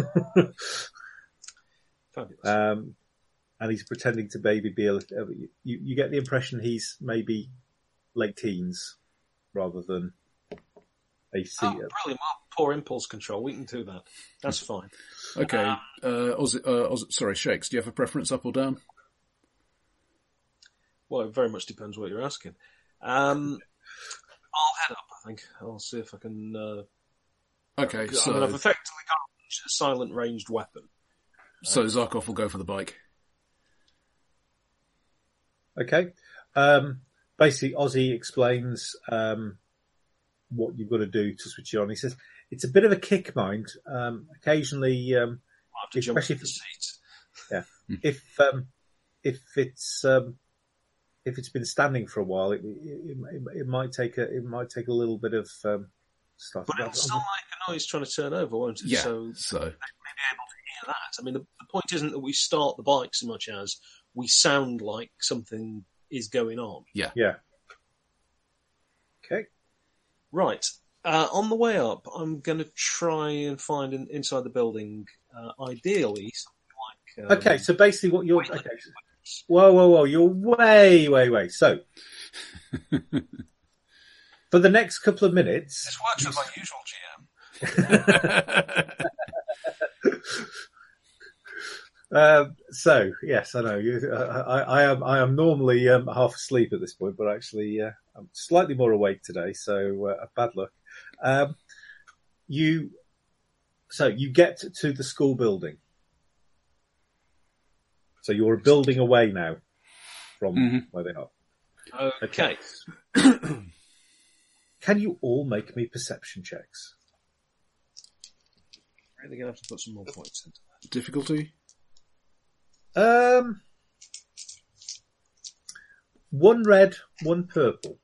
Fabulous. Um, and he's pretending to baby be a little, you, you get the impression he's maybe late teens rather than a seat. Oh, brilliant. Well, poor impulse control. We can do that. That's fine. Okay. Um, uh, Ozzy, uh, Ozzy, sorry, Shakes, do you have a preference up or down? Well, it very much depends what you're asking. Um, I'll head up, I think. I'll see if I can... Uh, okay, uh, so... I mean, I've effectively got a silent ranged weapon. So uh, Zarkov will go for the bike. Okay. Um, basically, Ozzy explains um, what you've got to do to switch it on. He says, it's a bit of a kick, mind. Um, occasionally... Um, I'll have to jump off the seat. Yeah. if, um, if it's... Um, If it's been standing for a while, it, it, it, it might take a it might take a little bit of um, stuff. But it'll still make a noise trying to turn over, won't it? Yeah. So, so they may be able to hear that. I mean, the, the point isn't that we start the bike so much as we sound like something is going on. Yeah. Yeah. Okay. Right. Uh, on the way up, I'm going to try and find an, inside the building, uh, ideally something like. Um, okay. So basically, what you're. Okay. Whoa, whoa, whoa, you're way, way, way. So, for the next couple of minutes... This works with my usual G M. um, so, yes, I know. You, uh, I, I am I am normally um, half asleep at this point, but actually uh, I'm slightly more awake today, so uh, bad luck. Um, you, so, you get to the school building. So you're a building away now from mm-hmm. where they are. Okay. okay. Can you all make me perception checks? I think I'm going to have to put some more points into that. Difficulty? Um, one red, one purple.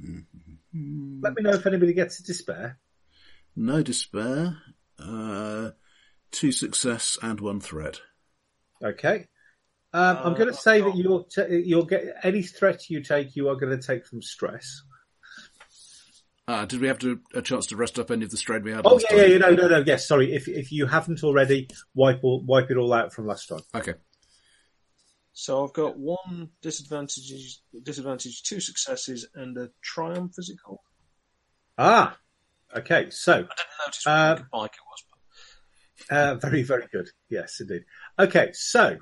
Mm-hmm. Let me know if anybody gets a despair. No despair, uh, two success and one threat. Okay. Um, I'm uh, going to say that you'll, t- you'll get any threat you take, you are going to take from stress. Uh, did we have to, a chance to rest up any of the strain we had oh, last yeah, time? Oh, yeah, no, no, no, yes, sorry. If if you haven't already, wipe all, wipe it all out from last time. Okay. So I've got one disadvantage, disadvantage two successes, and a triumph, is it called? Ah! Okay, so... I didn't notice what uh, good bike it was. But... Uh, very, very good. Yes, indeed. Okay, so...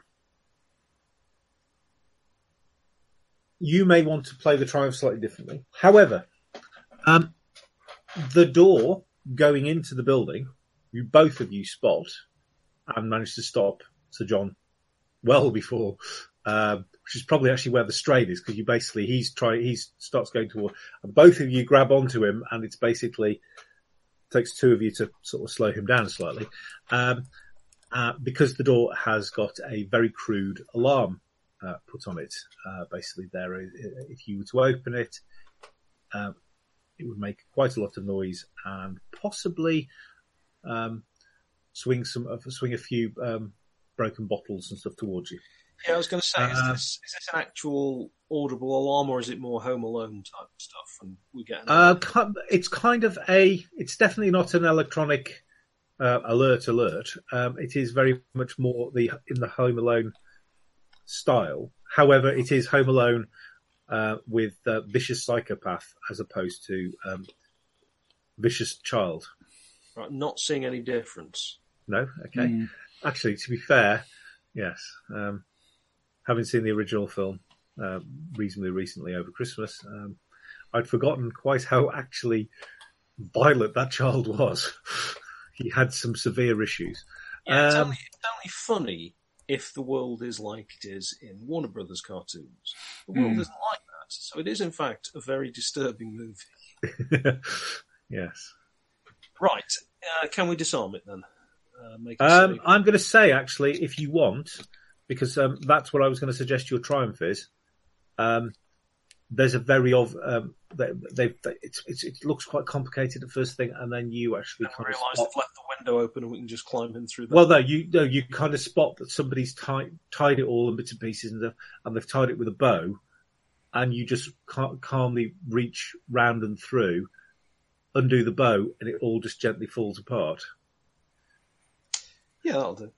You may want to play the triumph slightly differently. However, um, the door going into the building, you both of you spot and manage to stop Sir John well before... Um, which is probably actually where the strain is, because you basically, he's trying, he starts going toward, and both of you grab onto him, and it's basically, takes two of you to sort of slow him down slightly, um, uh, because the door has got a very crude alarm, uh, put on it. Uh, basically there, if you were to open it, um, it would make quite a lot of noise, and possibly, um, swing some, uh, swing a few, um, broken bottles and stuff towards you. Yeah, I was going to say, is, uh, this, is this an actual audible alarm, or is it more Home Alone type stuff? And we get an uh, it's kind of a. It's definitely not an electronic uh, alert. Alert. Um, it is very much more the in the Home Alone style. However, it is Home Alone uh, with uh, vicious psychopath as opposed to um, vicious child. Right, not seeing any difference. No. Okay. Mm. Actually, to be fair, yes. Um, Having seen the original film uh, reasonably recently over Christmas, um, I'd forgotten quite how actually violent that child was. He had some severe issues. Yeah, it's, um, only, it's only funny if the world is like it is in Warner Brothers cartoons. The world mm. isn't like that, so it is in fact a very disturbing movie. Yes. Right, uh, can we disarm it then? Uh, make it um, I'm going to say, actually, if you want, because um, that's what I was going to suggest your triumph is. Um, there's a very of um, they, they, they, it's, it's, it looks quite complicated at first thing, and then you actually I kind of realise they've left the window open and we can just climb in through. That. Well, no, you no, you kind of spot that somebody's tied tied it all in bits and pieces, and they've, and they've tied it with a bow, and you just cal- calmly reach round and through, undo the bow, and it all just gently falls apart. Yeah, that'll do.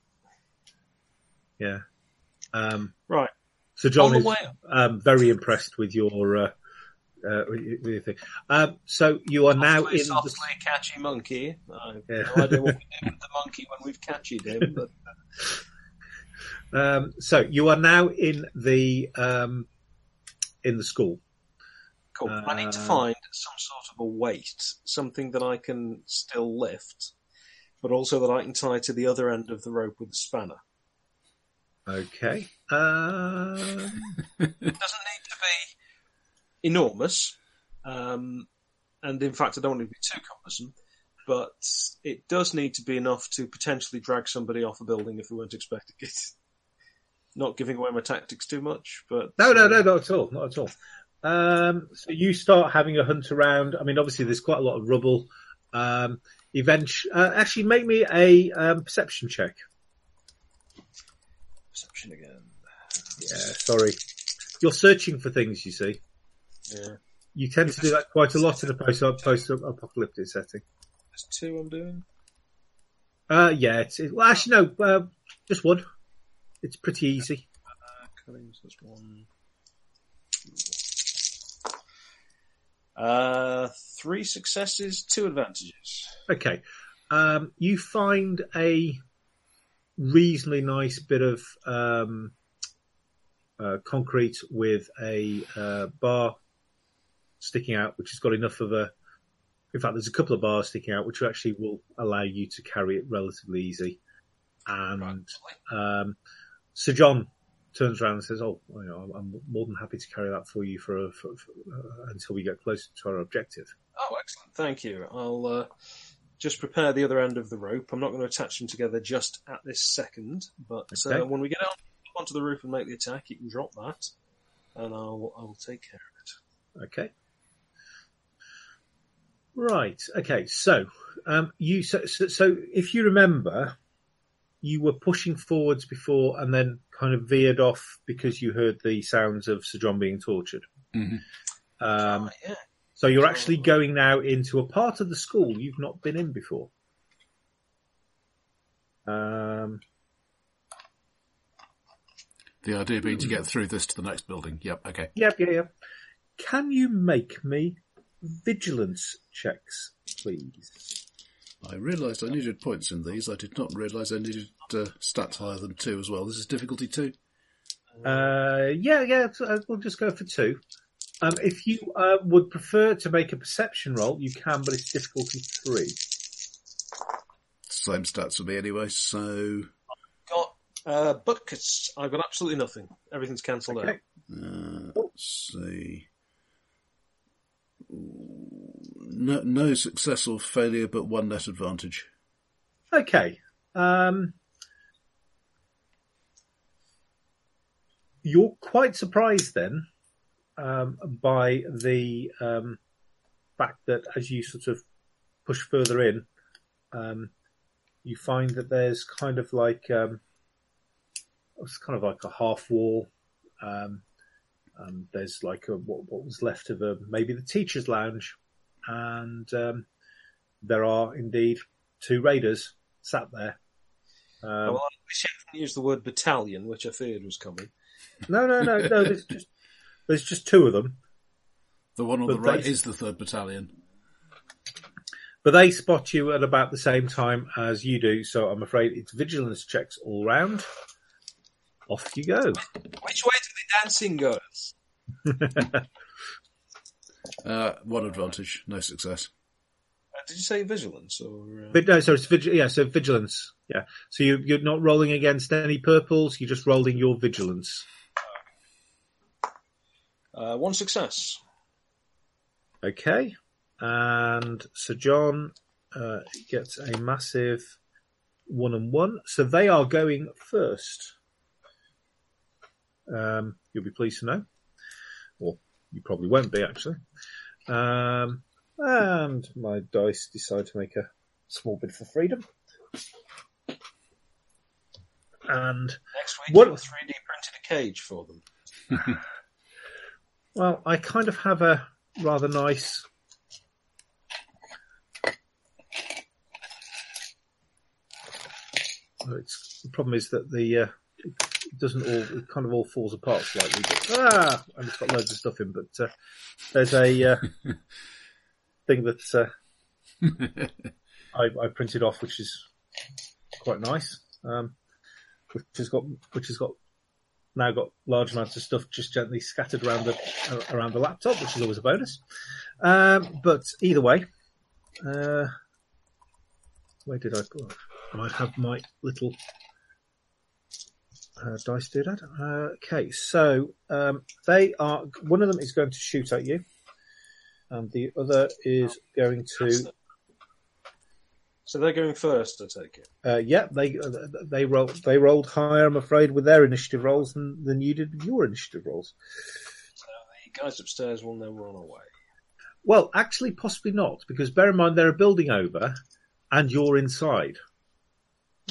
Yeah. Um, right. So John is um, very impressed with your, uh, uh, with your thing. Um, so you are now in softly the... catchy monkey. I have yeah. no idea what we did with the monkey when we've catchied him. But... Um, so you are now in the um, in the school. Cool. Uh, I need to find some sort of a weight, something that I can still lift, but also that I can tie to the other end of the rope with a spanner. Okay. Um... It doesn't need to be enormous, um, and in fact I don't want it to be too cumbersome, but it does need to be enough to potentially drag somebody off a building if we weren't expecting it. Not giving away my tactics too much, but... No, no, no, not at all, not at all. Um, so you start having a hunt around. I mean, obviously there's quite a lot of rubble. Um, eventually, uh, actually, make me a um, perception check. Perception again. Yeah, sorry. You're searching for things, you see. Yeah. You tend to do that quite a lot in a post-apocalyptic setting. There's two I'm doing? Uh, yeah. It's, it, well, actually, no. Uh, just one. It's pretty easy. Uh, Cullings, that's one. Uh, three successes, two advantages. Okay. Um, you find a... reasonably nice bit of um, uh, concrete with a uh, bar sticking out, which has got enough of a... In fact, there's a couple of bars sticking out, which actually will allow you to carry it relatively easy. And um, Sir John turns around and says, oh, you know, I'm more than happy to carry that for you for, a, for, for uh, until we get closer to our objective. Oh, excellent. Thank you. I'll... Uh... Just prepare the other end of the rope. I'm not going to attach them together just at this second, but okay. uh, when we get out onto the roof and make the attack, you can drop that, and I'll I'll take care of it. Okay. Right. Okay. So um, you so, so so if you remember, you were pushing forwards before, and then kind of veered off because you heard the sounds of Sir John being tortured. Mm-hmm. Um, oh, yeah. So you're actually going now into a part of the school you've not been in before. Um, the idea being to get through this to the next building. Yep, okay. Yep, yeah, yeah. Can you make me vigilance checks, please? I realised I needed points in these. I did not realise I needed uh, stats higher than two as well. This is difficulty two? Uh, yeah, yeah, we'll just go for two. Um, if you uh, would prefer to make a perception roll, you can, but it's difficulty three. Same stats for me anyway, so... I've got uh, buckets. I've got absolutely nothing. Everything's cancelled okay. out. Uh, let's see. No, no success or failure, but one net advantage. Okay. Um, you're quite surprised then. Um, by the um, fact that as you sort of push further in, um, you find that there's kind of like um, it's kind of like a half wall. Um, and there's like a, what, what was left of a maybe the teacher's lounge, and um, there are indeed two raiders sat there. Um, oh, well, I wish I didn't use the word battalion, which I feared was coming. No, no, no, no. There's just There's just two of them. The one on the right is the third battalion. But they spot you at about the same time as you do, so I'm afraid it's vigilance checks all round. Off you go. Which way do the dancing goes? uh, one advantage, no success. Did you say vigilance or? Uh... No, so it's vigil. Yeah, so vigilance. Yeah, so you, you're not rolling against any purples. You're just rolling your vigilance. Uh, one success. Okay, and Sir John uh, gets a massive one and one. So they are going first. Um, you'll be pleased to know, or you probably won't be actually. Um, and my dice decide to make a small bid for freedom. And next week, what... I'll three D printed a cage for them. Well, I kind of have a rather nice. It's, the problem is that the uh, it doesn't all it kind of all falls apart slightly. But, ah, and it's got loads of stuff in, but uh, there's a uh, thing that uh, I, I printed off, which is quite nice, um, which has got which has got. Now got large amounts of stuff just gently scattered around the uh, around the laptop, which is always a bonus. Um, but either way, uh, where did I put? Oh, I have my little uh, dice doodad. Uh, okay, so um, they are. One of them is going to shoot at you, and the other is going to. So they're going first, I take it. Uh, yeah, they they rolled they rolled higher, I'm afraid, with their initiative rolls than, than you did with your initiative rolls. So the guys upstairs will never run away. Well, actually, possibly not, because bear in mind they're a building over, and you're inside.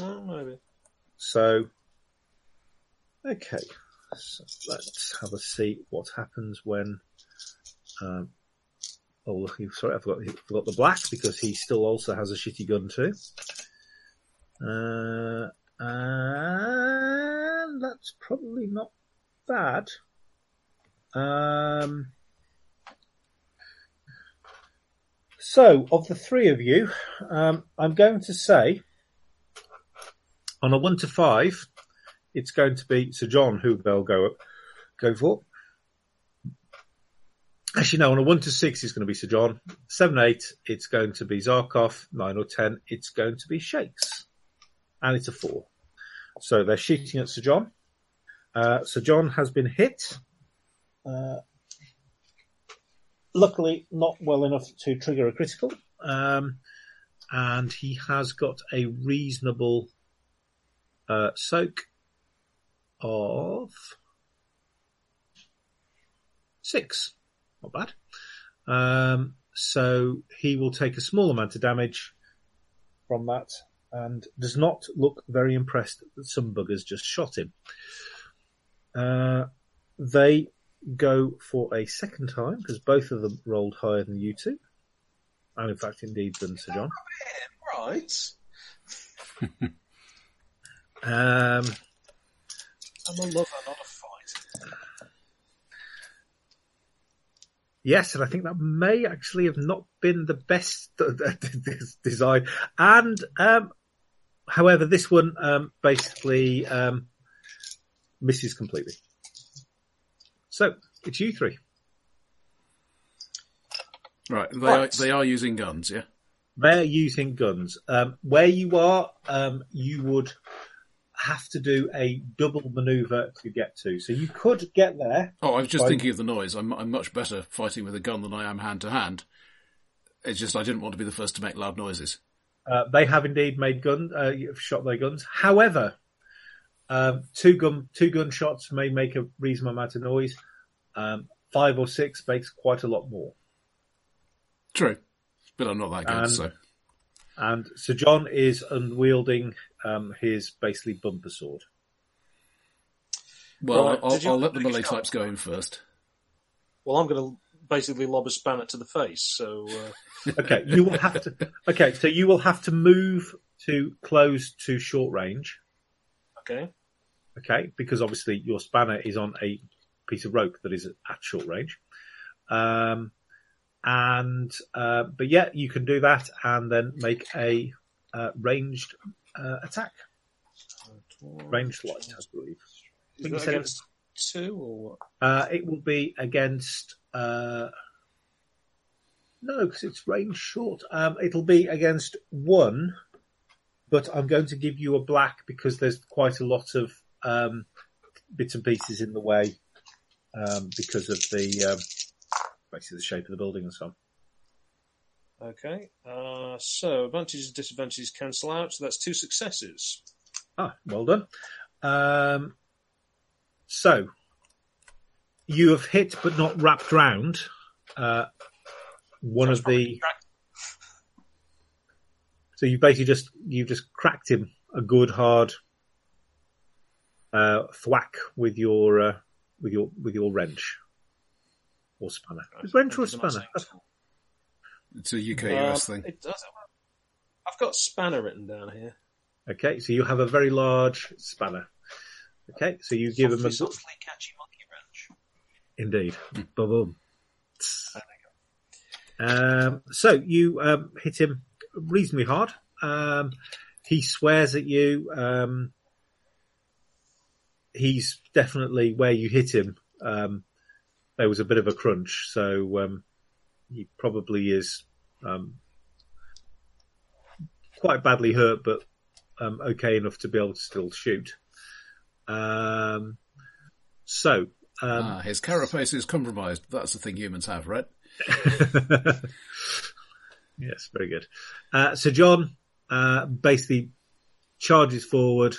Oh, maybe. So, okay, so let's have a see what happens when. Um, Oh, sorry, I forgot, I forgot the black because he still also has a shitty gun too. Uh, and that's probably not bad. Um, so, of the three of you, um, I'm going to say on a one to five, it's going to be Sir John who they'll go go for. Actually, no, on a one to six, it's going to be Sir John. seven, eight, it's going to be Zarkov. nine or ten, it's going to be Shakes. And it's a four. So they're shooting at Sir John. Uh, Sir John has been hit. Uh, luckily, not well enough to trigger a critical. Um, and he has got a reasonable uh, soak of six. Not bad. Um, so he will take a small amount of damage from that and does not look very impressed that some buggers just shot him. Uh, they go for a second time because both of them rolled higher than you two. And in fact, indeed, than Sir John. Right. um, I'm a lover, not a fighter. Yes, and I think that may actually have not been the best design. And, um, however, this one um, basically um, misses completely. So it's you three, right? They are, they are using guns, yeah. They're using guns. Um, where you are, um, you would have to do a double manoeuvre to get to. So you could get there. Oh, I was just by... thinking of the noise. I'm, I'm much better fighting with a gun than I am hand-to-hand. It's just I didn't want to be the first to make loud noises. Uh, they have indeed made gun, uh, shot their guns. However, um, two gun two gunshots may make a reasonable amount of noise. Um, five or six makes quite a lot more. True. But I'm not that good, and, so... And Sir John is unwielding... Um, his basically bumper sword. Well, well I'll, I'll let the melee types go in first. Well, I'm going to basically lob a spanner to the face. So uh... okay, you will have to. Okay, so you will have to move to close to short range. Okay. Okay, because obviously your spanner is on a piece of rope that is at short range. Um, and uh, but yeah, you can do that and then make a uh, ranged. Uh, attack. Ranged light, I believe. Is I that against two or what? Uh, it will be against... Uh, No, because it's range short. Um, it'll be against one, but I'm going to give you a black because there's quite a lot of um, bits and pieces in the way um, because of the um, basically the shape of the building and so on. Okay, uh, so advantages and disadvantages cancel out, so that's two successes. Ah, well done. Um, so, you have hit but not wrapped round uh, one that's of the... Cracked. So you basically just, you've just cracked him a good hard uh, thwack with your, uh, with your with your wrench or spanner. Is wrench or spanner? It's a U K U S um, thing. It does. I've got spanner written down here. Okay, so you have a very large spanner. Okay, so you give softly, him a... Softly catchy monkey wrench. Indeed. Boom. Um, so you um, hit him reasonably hard. Um, he swears at you. Um, he's definitely where you hit him. Um, there was a bit of a crunch, so... Um, He probably is um, quite badly hurt, but um, okay enough to be able to still shoot. Um, so... Um, ah, his carapace is compromised. That's the thing humans have, right? Yes, very good. Uh, Sir John uh, basically charges forward,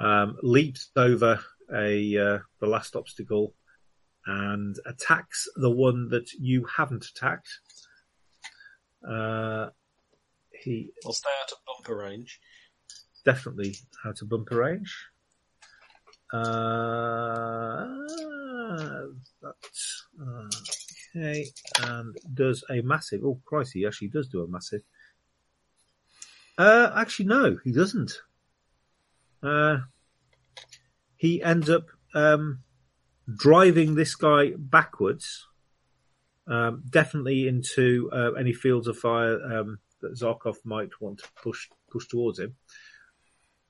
um, leaps over a uh, the last obstacle, and attacks the one that you haven't attacked. Uh, he will stay out of bumper range. Definitely out of bumper range. Uh, that's, uh, okay, and does a massive... Oh, Christ, he actually does do a massive... Uh, actually, no, he doesn't. Uh, he ends up... Um, driving this guy backwards, um, definitely into uh, any fields of fire um, that Zarkov might want to push push towards him.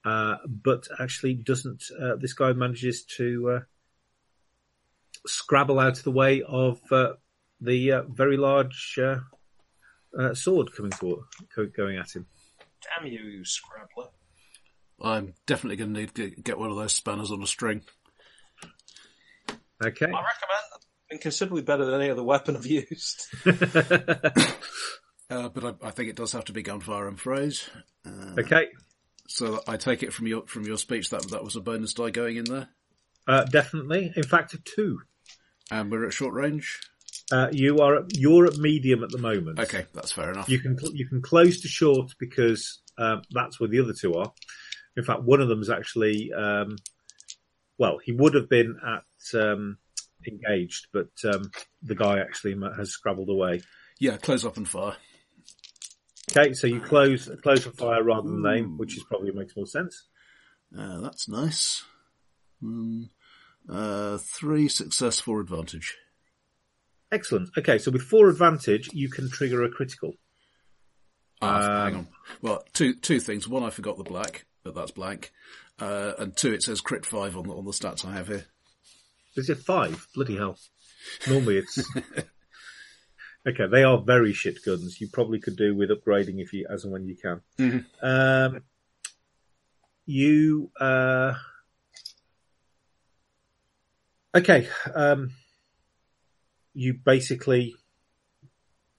Uh, but actually doesn't... Uh, this guy manages to uh, scrabble out of the way of uh, the uh, very large uh, uh, sword coming toward, going at him. Damn you, you scrabbler. I'm definitely going to need to get one of those spanners on a string. Okay. I recommend that. It's been considerably better than any other weapon I've used. uh, but I, I think it does have to be gunfire, I'm afraid. Uh, okay. So I take it from your from your speech that that was a bonus die going in there? Uh, definitely. In fact, a two. And we're at short range? Uh, you are at, you're at medium at the moment. Okay, that's fair enough. You can you can close to short because um, that's where the other two are. In fact, one of them is actually... Um, Well, he would have been at um, engaged, but um, the guy actually has scrabbled away. Yeah, close up and fire. Okay, so you close close and fire rather than aim, which is probably makes more sense. Uh, that's nice. Mm, uh, three success, four advantage. Excellent. Okay, so with four advantage, you can trigger a critical. Oh, um, hang on. Well, two two things. One, I forgot the black, but that's blank. Uh, and two, it says crit five on the, on the stats I have here. Is it five? Bloody hell. Normally it's... Okay, they are very shit guns. You probably could do with upgrading if you, as and when you can. Mm-hmm. Um, you... Uh... Okay. Um, you basically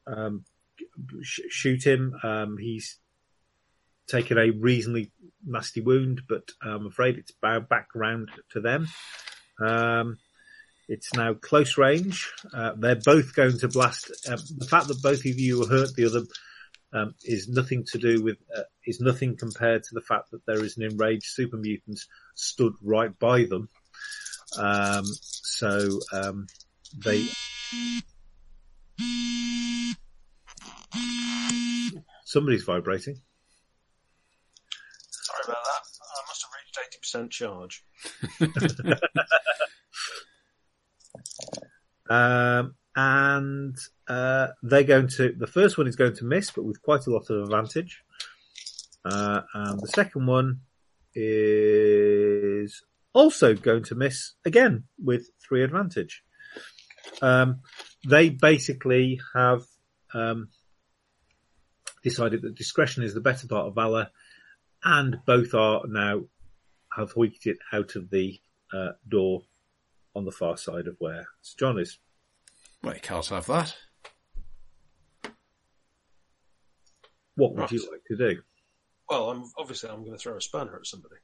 um, sh- shoot him. Um, he's taken a reasonably... nasty wound, but I'm afraid it's bowed back round to them. Um, it's now close range. Uh, they're both going to blast. Um, the fact that both of you hurt the other um, is nothing to do with, uh, is nothing compared to the fact that there is an enraged super mutant stood right by them. Um, so um, they... Somebody's vibrating. Sorry about that. I must have reached eighty percent charge. um, and uh, they're going to... The first one is going to miss, but with quite a lot of advantage. Uh, and the second one is also going to miss, again, with three advantage. Um, they basically have um, decided that discretion is the better part of valor, and both are now have hoiked it out of the uh, door on the far side of where Sir John is. Well, you can't have that. What would right. you like to do? Well, I'm obviously I'm going to throw a spanner at somebody.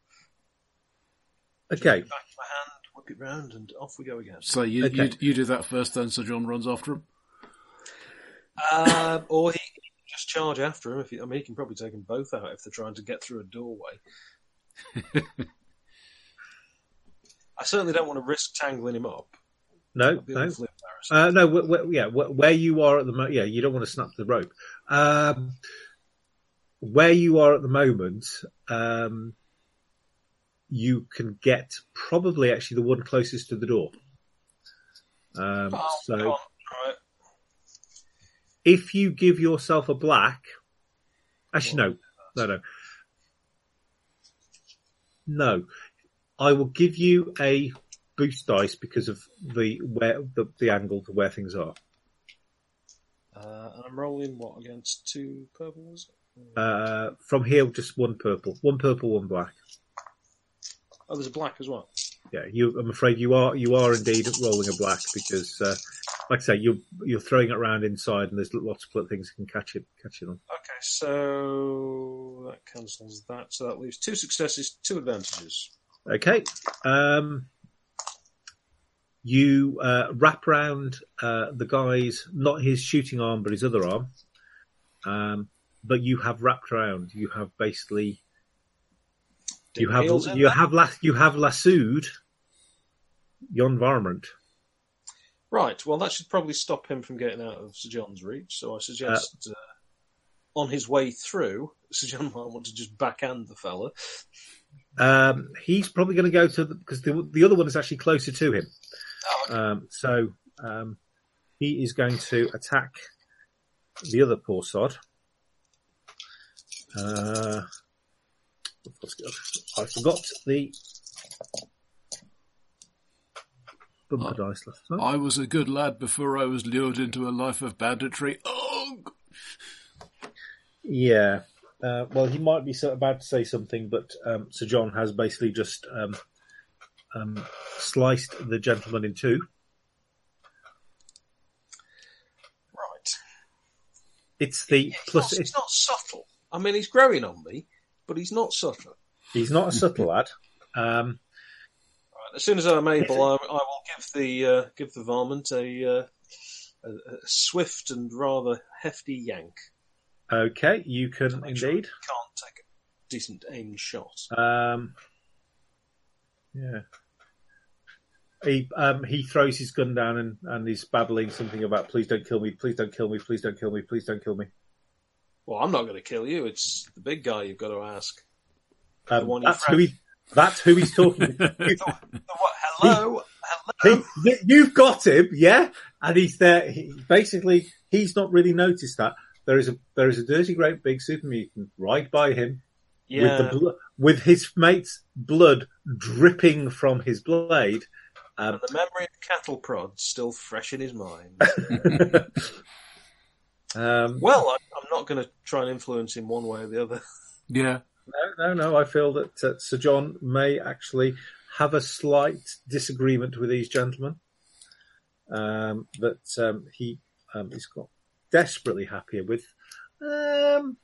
Okay. Back my hand, whip it round, and off we go again. So you okay. you, you do that first, then Sir John runs after him. Uh, or he can just charge after him. If he, I mean, he can probably take them both out if they're trying to get through a doorway. I certainly don't want to risk tangling him up. No, no, uh, no. Wh- wh- yeah, wh- where you are at the moment, yeah, you don't want to snap the rope. Um, where you are at the moment, um, you can get probably actually the one closest to the door. Um, oh, so, God. All right. If you give yourself a black, actually no, no, no, no. I will give you a boost dice because of the where the, the angle to where things are. Uh, and I'm rolling what against two purples? Uh, from here, just one purple, one purple, one black. Oh, there's a black as well. Yeah, you, I'm afraid you are you are indeed rolling a black because, uh, like I say, you're you're throwing it around inside, and there's lots of things that can catch it catch it on. Okay, so that cancels that. So that leaves two successes, two advantages. Okay. Um, you uh, wrap around uh, the guy's, not his shooting arm, but his other arm. Um, but you have wrapped around. You have basically, you have, you have, la- you have lassoed your environment. Right. Well, that should probably stop him from getting out of Sir John's reach. So I suggest uh, uh, on his way through, Sir John might want to just backhand the fella. Um, he's probably going to go to the, because the, the other one is actually closer to him. Um, so um, he is going to attack the other poor sod. Uh, I forgot the bumper dice last time. I was a good lad before I was lured into a life of banditry. Oh, yeah. Uh, well, he might be so about to say something, but um, Sir John has basically just. Um, Um, sliced the gentleman in two. Right. It's the yeah, it's plus. Not, it's, it's not subtle. I mean, he's growing on me, but he's not subtle. He's not a subtle lad. Um, right, as soon as I'm able, I, I will give the uh, give the varmint a, uh, a, a swift and rather hefty yank. Okay, you can indeed. Sure I can't take a decent aim shot. Um. Yeah. He um, he throws his gun down and, and he's babbling something about please don't kill me, please don't kill me, please don't kill me, please don't kill me. Well, I'm not going to kill you. It's the big guy you've got to ask. Um, the one that's, who he, that's who he's talking to. the, the, what, hello? He, hello? He, you've got him, yeah? And he's there. He, basically, he's not really noticed that. There is a there is a dirty, great, big super mutant right by him. Yeah. With, the blo- with his mate's blood dripping from his blade. Um, and the memory of cattle prod still fresh in his mind. um, well, I, I'm not going to try and influence him one way or the other. Yeah. No, no, no. I feel that uh, Sir John may actually have a slight disagreement with these gentlemen. Um, that um, he um, is got desperately happier with. Um,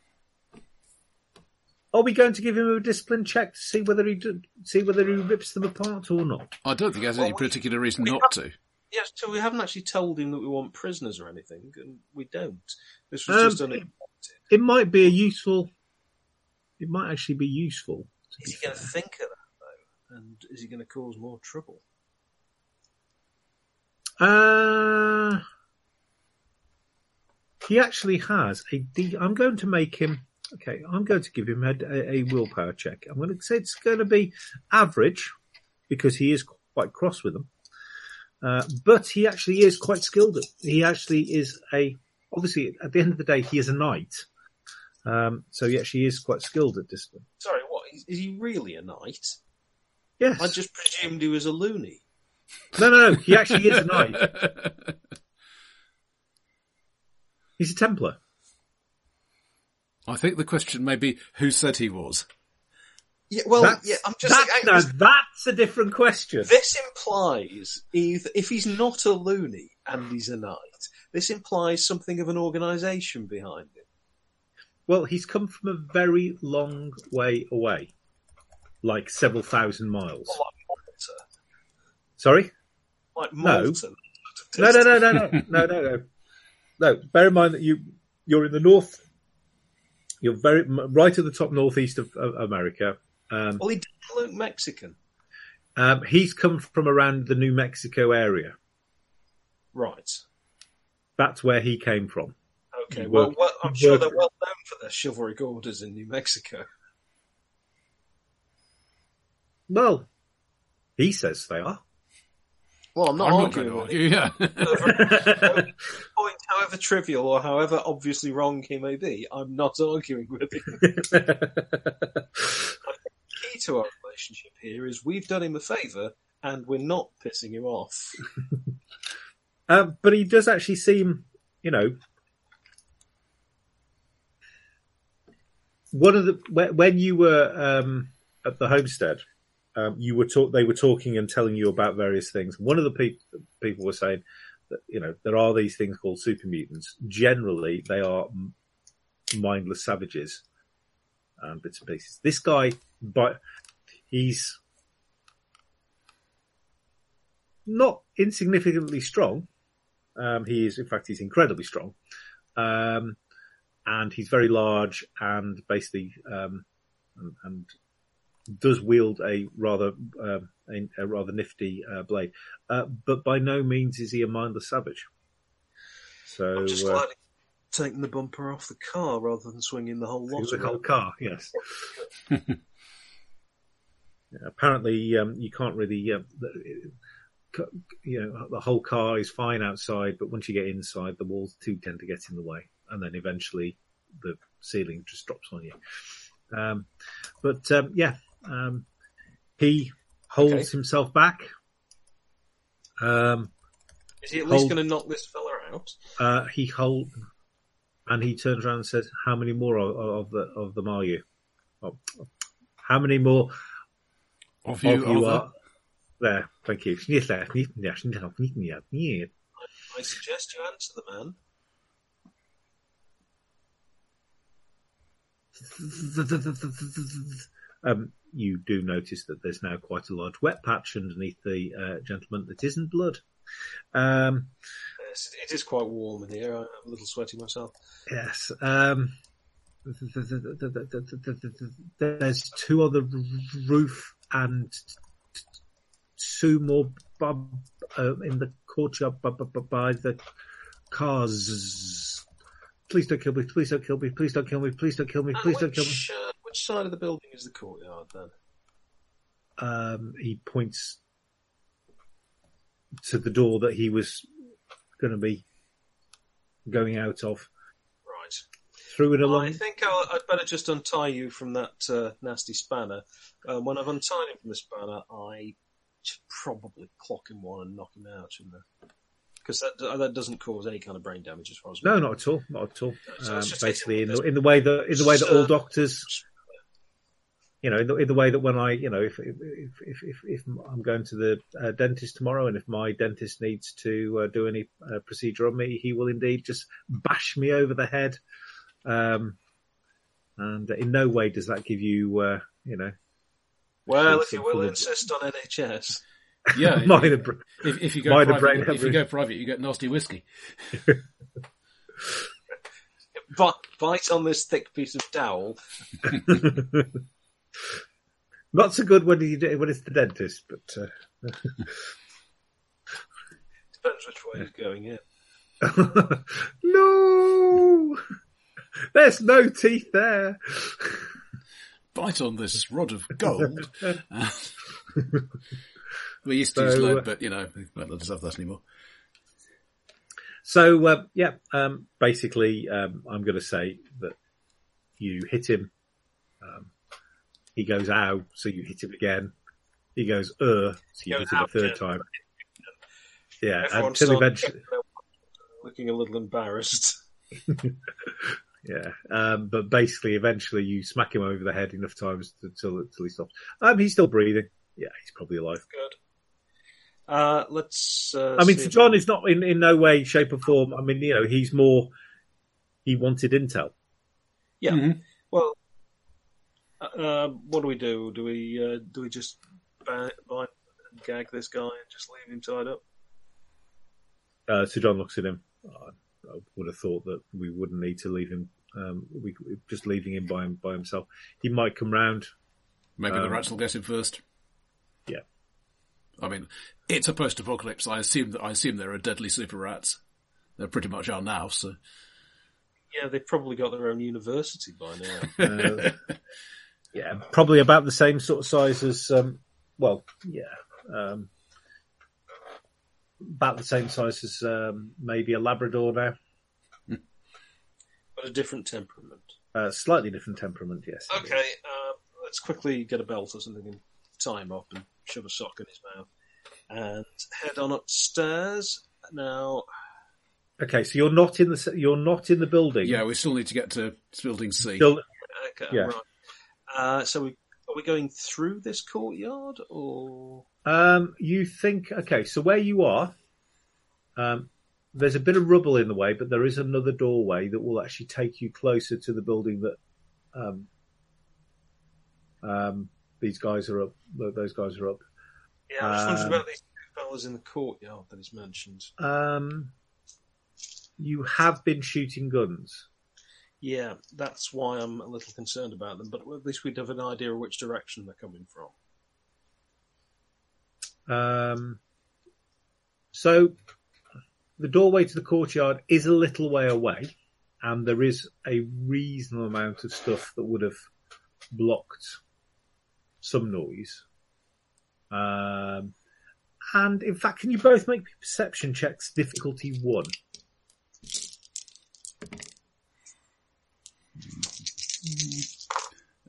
Are we going to give him a discipline check to see whether he do, see whether he rips them apart or not? I don't think he has well, any particular we, reason we not to. Yes, so we haven't actually told him that we want prisoners or anything, and we don't. This was um, just unexpected. It, it might be a useful. It might actually be useful. To is be he going to think of that though, and is he going to cause more trouble? Uh he actually has a. D, I'm going to make him. Okay, I'm going to give him a, a, a willpower check. I'm going to say it's going to be average because he is quite cross with them. Uh, but he actually is quite skilled. He actually is a, obviously, at the end of the day, he is a knight. Um, so he actually is quite skilled at discipline. Sorry, what? Is, is he really a knight? Yes. I just presumed he was a loony. No, no, no. He actually is a knight. He's a Templar. I think the question may be, who said he was? Yeah, well, that's, yeah, I'm just... That's, I, I, now, that's a different question. This implies, either if he's not a loony and he's a knight, this implies something of an organisation behind him. Well, he's come from a very long way away. Like several thousand miles. Well, like Malta. Sorry? Like Malta. No, no, no, no, no, no, no, no. No, bear in mind that you, you're in the north... You're very right at the top northeast of, of America. Um, well, he doesn't look Mexican. Um, he's come from around the New Mexico area. Right. That's where he came from. Okay, well, worked, well I'm sure they're well known for their chivalric orders in New Mexico. Well, he says they are. Well, I'm not I'm arguing. Not argue, yeah. Point, however trivial or however obviously wrong he may be, I'm not arguing with him. I think the key to our relationship here is we've done him a favour and we're not pissing him off. um, but he does actually seem, you know, one of the when you were um, at the homestead. Um, you were talk- They were talking and telling you about various things. One of the pe- people were saying that, you know, there are these things called super mutants. Generally, they are m- mindless savages and bits and pieces. This guy, by- he's not insignificantly strong. Um, he is, in fact, he's incredibly strong. Um, and he's very large and basically, um, and, and does wield a rather uh, a, a rather nifty uh, blade, uh, but by no means is he a mindless savage. So I'm just glad uh, taking the bumper off the car rather than swinging the whole lot. The whole car, yes. Yeah, apparently, um, you can't really. Uh, you know, the whole car is fine outside, but once you get inside, the walls too tend to get in the way, and then eventually the ceiling just drops on you. Um, but um, yeah. Um, he holds okay. himself back. Um, Is he at hold, least going to knock this fella out? Uh, he hold, and he turns around and says, "How many more of, of the of them are you? Oh, how many more of you, of you are them? There?" Thank you. I suggest you answer the man. Um, you do notice that there's now quite a large wet patch underneath the uh, gentleman that isn't blood. Um, yes, it is quite warm in here. I'm a little sweaty myself. Yes. Um, there's two on the roof and two more in the courtyard by the cars. Please don't kill me. Please don't kill me. Please don't kill me. Please don't kill me. Please don't kill me. Which side of the building is the courtyard then? Um, he points to the door that he was going to be going out of. Right. Through it along. I think I'll, I'd better just untie you from that uh, nasty spanner. Um, when I've untied him from the spanner, I probably clock him one and knock him out, shouldn't I? Because that that doesn't cause any kind of brain damage, as far as no, not at all, not at all. So um, basically, in the, in the way that in the way that all doctors. You know, in the, in the way that when I, you know, if if if if, if I'm going to the uh, dentist tomorrow, and if my dentist needs to uh, do any uh, procedure on me, he will indeed just bash me over the head. Um, and in no way does that give you, uh, you know. Well, if you will insist on N H S, yeah. Minor, if, if you go private, if you go private, you get nasty whiskey. But bite on this thick piece of dowel. Not so good when you do, when it's the dentist, but uh... depends which way he's going. Yeah. No, there's no teeth there. Bite on this rod of gold. We used to so, use lead, but you know, we don't have that anymore. So uh, yeah, um, basically, um, I'm going to say that you hit him. Um, He goes, ow, so you hit him again. He goes, er, so you hit him a third time. Yeah, until eventually... Looking a little embarrassed. Yeah, um, but basically, eventually, you smack him over the head enough times until he stops. Um, he's still breathing. Yeah, he's probably alive. Good. Uh, let's. Uh, I mean, Sir John is not in, in no way, shape, or form. I mean, you know, he's more. He wanted intel. Yeah. Mm-hmm. Well, uh, what do we do? Do we uh, do we just bind and gag this guy and just leave him tied up? Uh, Sir John looks at him. Oh, I would have thought that we wouldn't need to leave him. Um, we just leaving him by, him by himself. He might come round. Maybe um, the rats will get him first. Yeah. I mean, it's a post-apocalypse. I assume that I assume there are deadly super rats. They pretty much are now. So. Yeah, they've probably got their own university by now. uh, yeah, probably about the same sort of size as. Um, well, yeah. Um, about the same size as um, maybe a Labrador now. But a different temperament. Uh, slightly different temperament, yes. Okay, uh, let's quickly get a belt or something and tie him up and shove a sock in his mouth. And head on upstairs. Now... Okay, so you're not in the you're not in the building. Yeah, we still need to get to building C. Build- okay, yeah. Right. Uh, so we... Are we going through this courtyard, or...? Um, you think... Okay, so where you are, um, there's a bit of rubble in the way, but there is another doorway that will actually take you closer to the building that um, um, these guys are up. Those guys are up. Yeah, I was um, wondering about these two fellas in the courtyard that is mentioned. Um, you have been shooting guns. Yeah, that's why I'm a little concerned about them, but at least we'd have an idea of which direction they're coming from. Um, so, the doorway to the courtyard is a little way away, and there is a reasonable amount of stuff that would have blocked some noise. Um, and, in fact, can you both make perception checks, difficulty one?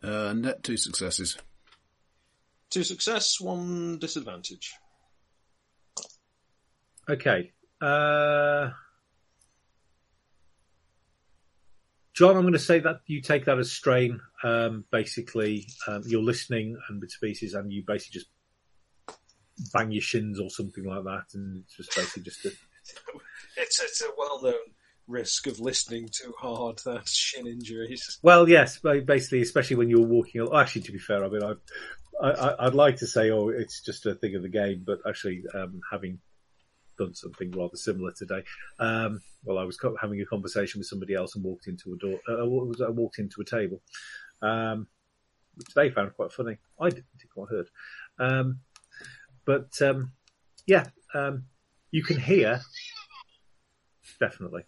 Uh, net two successes. Two success, one disadvantage. Okay. Uh, John, I'm going to say that you take that as strain. Um, basically, um, you're listening and bits and pieces, and you basically just bang your shins or something like that, and it's just basically just a... it's, it's a well-known... risk of listening too hard, that shin injuries. Well, yes, basically, especially when you're walking. Actually, to be fair, I mean, I'd, I, I'd like to say, oh, it's just a thing of the game, but actually, um, having done something rather similar today, um, well, I was having a conversation with somebody else and walked into a door. Uh, I walked into a table, um, which they found quite funny. I didn't think I heard, um, but um, yeah, um, you can hear definitely.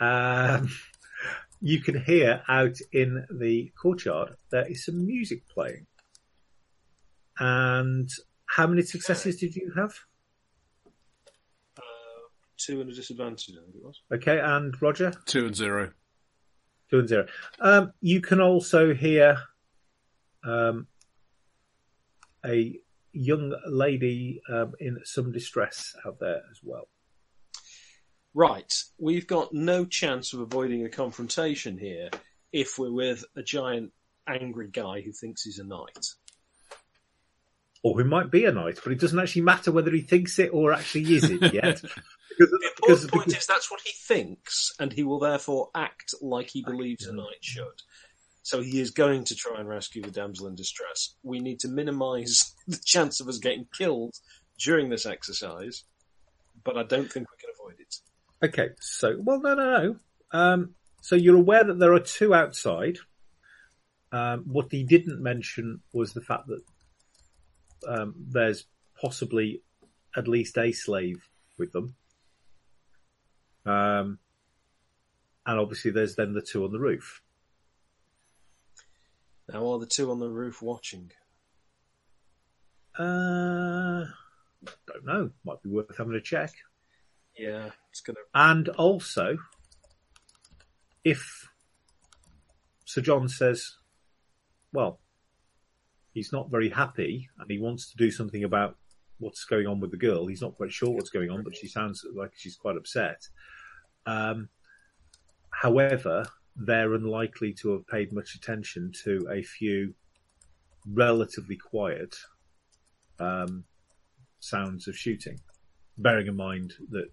Um, you can hear out in the courtyard there is some music playing. And how many successes did you have? Uh, two and a disadvantage, I think it was. Okay, and Roger? Two and zero. Two and zero. Um, you can also hear um, a young lady um, in some distress out there as well. Right, we've got no chance of avoiding a confrontation here if we're with a giant angry guy who thinks he's a knight. Or who might be a knight, but it doesn't actually matter whether he thinks it or actually is it yet. Because, the important because, point because... is that's what he thinks, and he will therefore act like he believes a knight should. So he is going to try and rescue the damsel in distress. We need to minimise the chance of us getting killed during this exercise, but I don't think we can avoid it. Okay, so, well, no, no, no. Um, so you're aware that there are two outside. Um, what he didn't mention was the fact that um, there's possibly at least a slave with them. Um, and obviously there's then the two on the roof. Now, are the two on the roof watching? Uh, don't know. Might be worth having a check. Yeah, it's gonna. And also, if Sir John says, well, he's not very happy and he wants to do something about what's going on with the girl, he's not quite sure what's going on, but she sounds like she's quite upset. Um, However, they're unlikely to have paid much attention to a few relatively quiet um, sounds of shooting, bearing in mind that,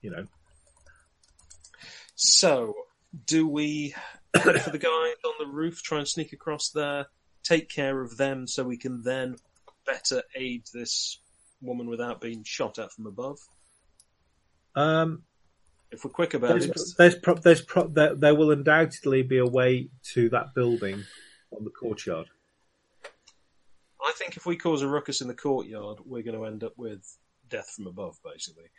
you know. So, do we, for the guys on the roof, try and sneak across there, take care of them so we can then better aid this woman without being shot at from above? Um, if we're quick about there's, it, there's pro- there's pro- there, there will undoubtedly be a way to that building on the courtyard. I think if we cause a ruckus in the courtyard, we're going to end up with death from above, basically.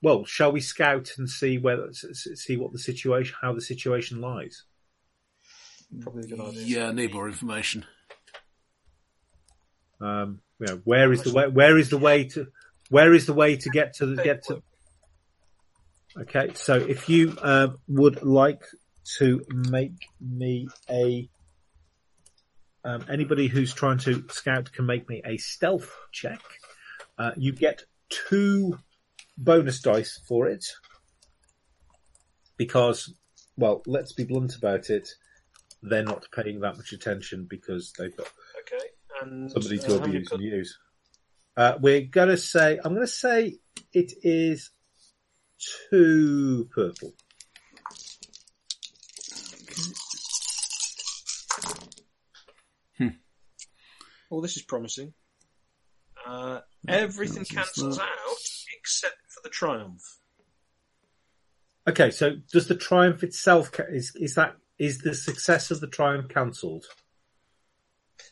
Well, shall we scout and see where see what the situation, how the situation lies? Probably a good idea. Yeah, I need more information. Um, you know, where is the way? Where is the way to? Where is the way to get to the, get to? Okay, so if you uh, would like to make me a, um, anybody who's trying to scout can make me a stealth check. Uh, you get two bonus dice for it because, well, let's be blunt about it. They're not paying that much attention because they've got okay, and, somebody to uh, abuse and use. Uh, we're going to say, I'm going to say it is two purple. Hmm. Well, this is promising. Uh, everything cancels out except for the triumph. Okay, so does the triumph itself, is, is that, is the success of the triumph cancelled?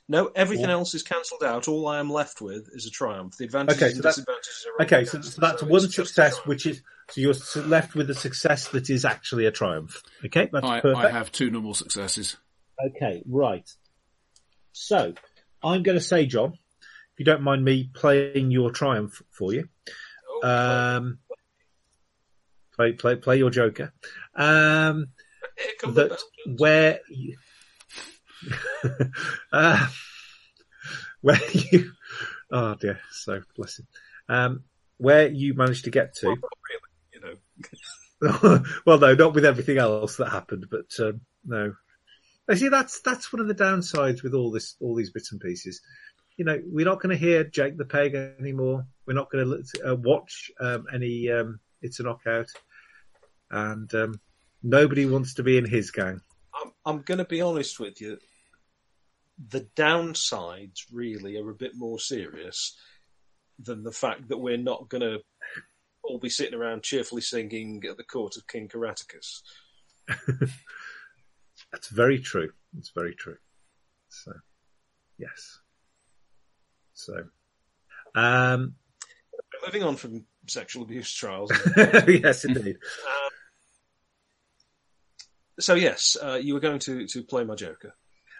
No, everything yeah. else is cancelled out. All I am left with is a triumph. The advantages okay, so and disadvantages are... Okay, so, so that's so one success, which is... So you're left with a success that is actually a triumph. Okay, that's I, perfect. I have two normal successes. Okay, right. So, I'm going to say, John, if you don't mind me playing your triumph for you. Oh, um, play, play, play your joker. Um, that where... You, uh, where you oh dear so bless him um, where you managed to get to well, not really, you know. Well, no, not with everything else that happened, but um, no I see that's that's one of the downsides with all this all these bits and pieces. You know, we're not going to hear Jake the Peg anymore. We're not going to uh, watch um, any um, It's a Knockout, and um, nobody wants to be in his gang. I'm, I'm going to be honest with you. The downsides really are a bit more serious than the fact that we're not going to all be sitting around cheerfully singing at the court of King Caraticus. That's very true. It's very true. So, yes. So, um, moving on from sexual abuse trials. Yes, indeed. Um, so, yes, uh, you were going to, to play my joker.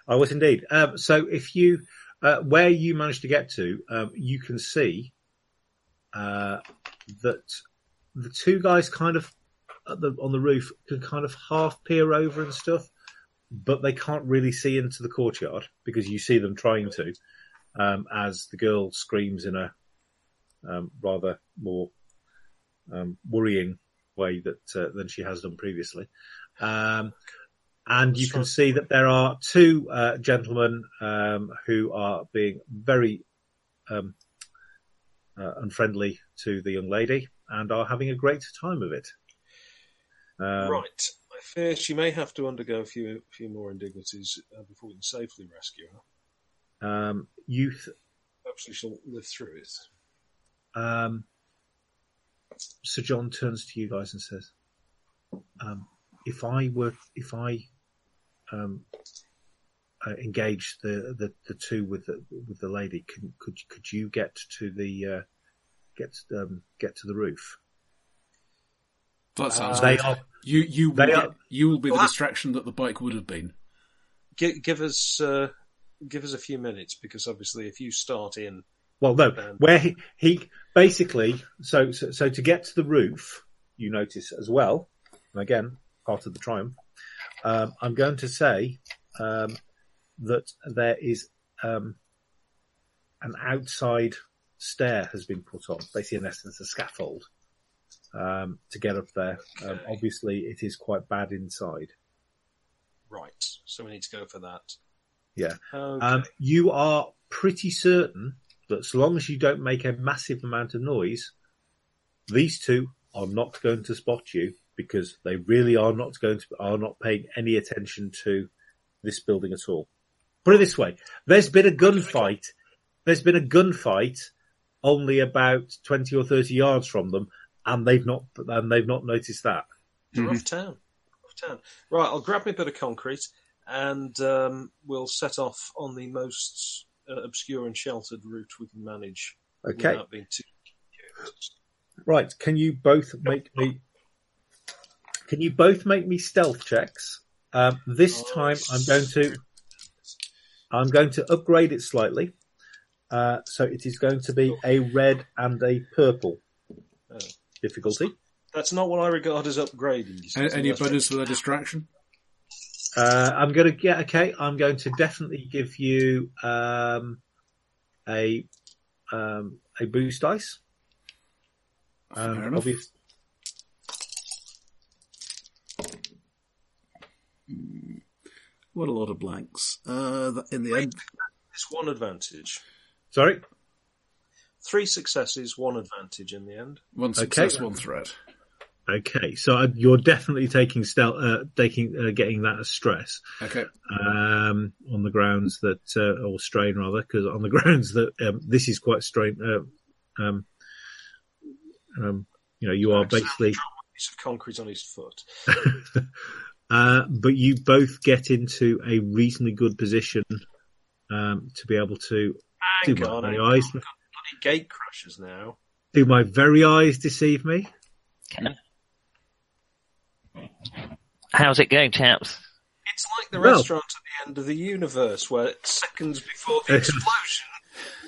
I was indeed. Um, so if you, uh, where you managed to get to, um, you can see uh, that the two guys kind of at the, on the roof can kind of half peer over and stuff, but they can't really see into the courtyard because you see them trying to um, as the girl screams in a um, rather more um, worrying way that uh, than she has done previously. Um And you can see that there are two uh, gentlemen um, who are being very um, uh, unfriendly to the young lady and are having a great time of it. Um, right. I fear she may have to undergo a few a few more indignities uh, before we can safely rescue her. Um, youth. Hopefully she'll live through it. Um, Sir John turns to you guys and says, um, if I were... If I... Um, uh, engage the, the, the two with the, with the lady. Can, could could you get to the uh, get um, get to the roof? That sounds uh, good. They are, you you will they are, get, you will be the distraction that the bike would have been. Give, give us uh, give us a few minutes because obviously if you start in well no um, where he, he basically so, so so to get to the roof you notice as well and again part of the triumph. Um, I'm going to say um, that there is um, an outside stair has been put on, basically in essence a scaffold, um, to get up there. Okay. Um, obviously, it is quite bad inside. Right, so we need to go for that. Yeah. Okay. Um, you are pretty certain that so long as you don't make a massive amount of noise, these two are not going to spot you because they really are not going to are not paying any attention to this building at all. Put it this way: there's been a gunfight. There's been a gunfight only about twenty or thirty yards from them, and they've not and they've not noticed that. Mm-hmm. Rough town, rough town. Right, I'll grab my bit of concrete and um, we'll set off on the most uh, obscure and sheltered route we can manage. Okay. Without being too confused. Right. Can you both make me? Can you both make me stealth checks? Um, this oh, time, I'm going to. I'm going to upgrade it slightly. Uh, so it is going to be a red and a purple oh. difficulty. That's not what I regard as upgrading. So any bonus for the distraction? Uh, I'm going to get, okay, I'm going to definitely give you um, a um, a boost dice. Um, Fair enough. Obviously... What a lot of blanks. Uh, in the end... It's one advantage. Sorry? Three successes, one advantage in the end. One success, okay. One threat. Okay, so you're definitely taking stealth, uh, taking, uh, getting that as stress. Okay. Um, on the grounds that, uh, or strain rather, because on the grounds that um, this is quite strain. Uh, um, um, you know, you are basically a piece of concrete on his foot. uh, but you both get into a reasonably good position. Um, to be able to Hang do my on, very I've eyes. Got bloody gate crashes now. Do my very eyes deceive me? Can I? How's it going, chaps? It's like the well, restaurant at the end of the universe where it's seconds before the explosion.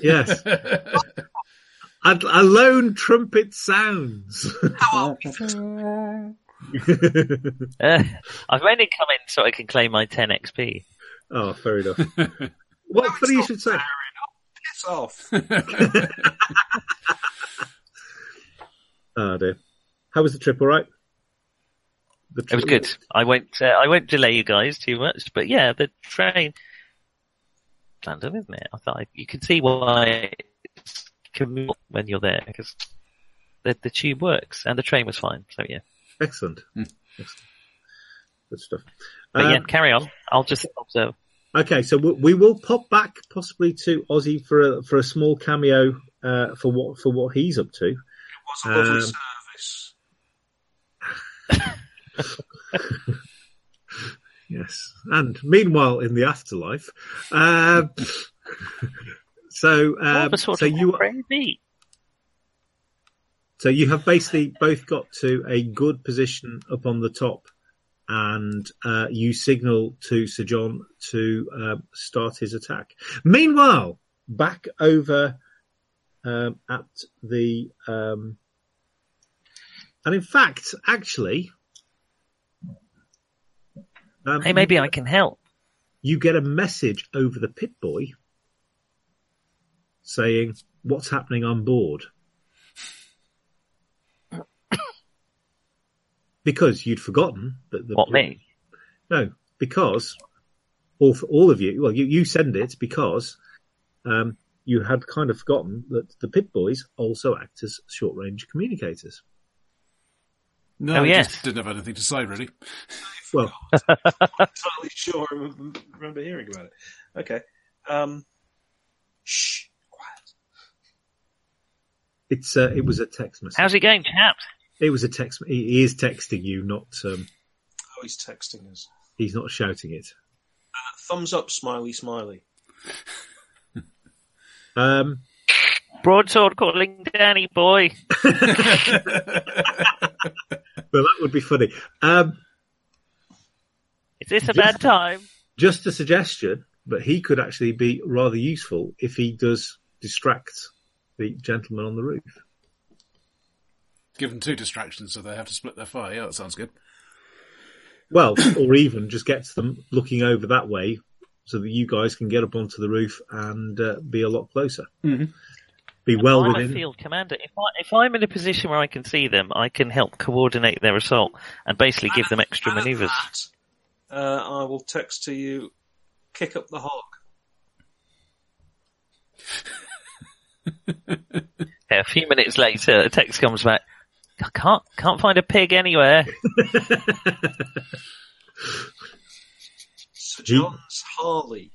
Yes. Alone trumpet sounds. How are we? uh, I've only come in so I can claim my ten X P. Oh, fair enough. Well, no, funny you should say. Piss off. Oh dear. How was the trip? All right. The trip it was good. I won't. Uh, I won't delay you guys too much. But yeah, the train. Random, isn't it? I thought I, you can see why it's commute when you're there because the, the tube works and the train was fine. So yeah. Excellent. Mm. Excellent. Good stuff. But um, yeah, carry on. I'll just observe. Okay, so we will pop back possibly to Ozzy for a, for a small cameo uh, for what for what he's up to. It was a lovely um, service. Yes, and meanwhile in the afterlife, uh, so um, so you are, so you have basically both got to a good position up on the top. And uh, you signal to Sir John to uh, start his attack. Meanwhile, back over um, at the... Um, and in fact, actually... Um, hey, maybe I can help. You get a message over the pit boy saying, what's happening on board? Because you'd forgotten that the... What, me? No, because, or for all of you, well, you, you send it because um, you had kind of forgotten that the Pit Boys also act as short-range communicators. No, oh, I yes. just didn't have anything to say, really. Well, I'm not entirely sure I remember hearing about it. Okay. Um, shh, quiet. It's, uh, it was a text message. How's it going, chaps? It was a text. He is texting you, not. Um, oh, he's texting us. He's not shouting it. Uh, thumbs up, smiley, smiley. um, Broadsword calling Danny boy. Well, that would be funny. Um, is this a just, bad time? Just a suggestion, but he could actually be rather useful if he does distract the gentleman on the roof. Give them two distractions so they have to split their fire. Yeah, that sounds good. Well, or even just get to them looking over that way so that you guys can get up onto the roof and uh, be a lot closer. Mm-hmm. be well I'm within. I'm a field commander. If, I, if I'm in a position where I can see them, I can help coordinate their assault and basically and give them extra manoeuvres. Uh, I will text to you, kick up the hog. Yeah, a few minutes later, a text comes back. I can't, can't find a pig anywhere. Sir John's Harley.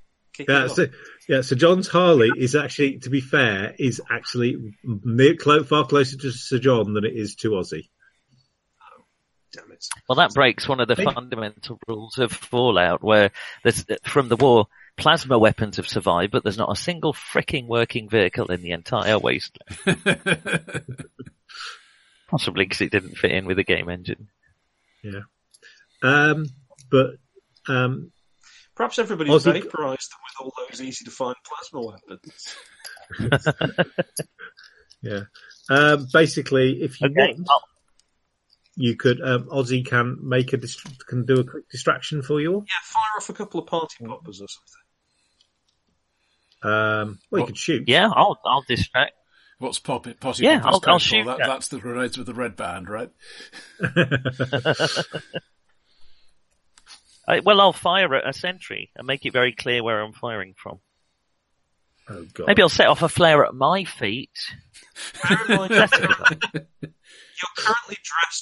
Yeah, so, yeah, Sir John's Harley is actually, to be fair, is actually near, far closer to Sir John than it is to Ozzy. Oh, damn it. Well, that breaks one of the Maybe. fundamental rules of Fallout, where there's, from the war, plasma weapons have survived, but there's not a single fricking working vehicle in the entire wasteland. Possibly because it didn't fit in with the game engine. Yeah. Um, but... Um, Perhaps everybody's Ozzy... vaporised them with all those easy-to-find plasma weapons. Yeah. Um, basically, if you okay. want, you could um, Ozzy can make a dist- can do a quick distraction for you all. Yeah, fire off a couple of party poppers or something. Um, well, what? You could shoot. Yeah, I'll I'll distract. What's pop- posse? Yeah, I'll, I'll shoot. That, that's the grenades with the red band, right? I, well, I'll fire at a sentry and make it very clear where I'm firing from. Oh, God. Maybe I'll set off a flare at my feet. You're currently dressed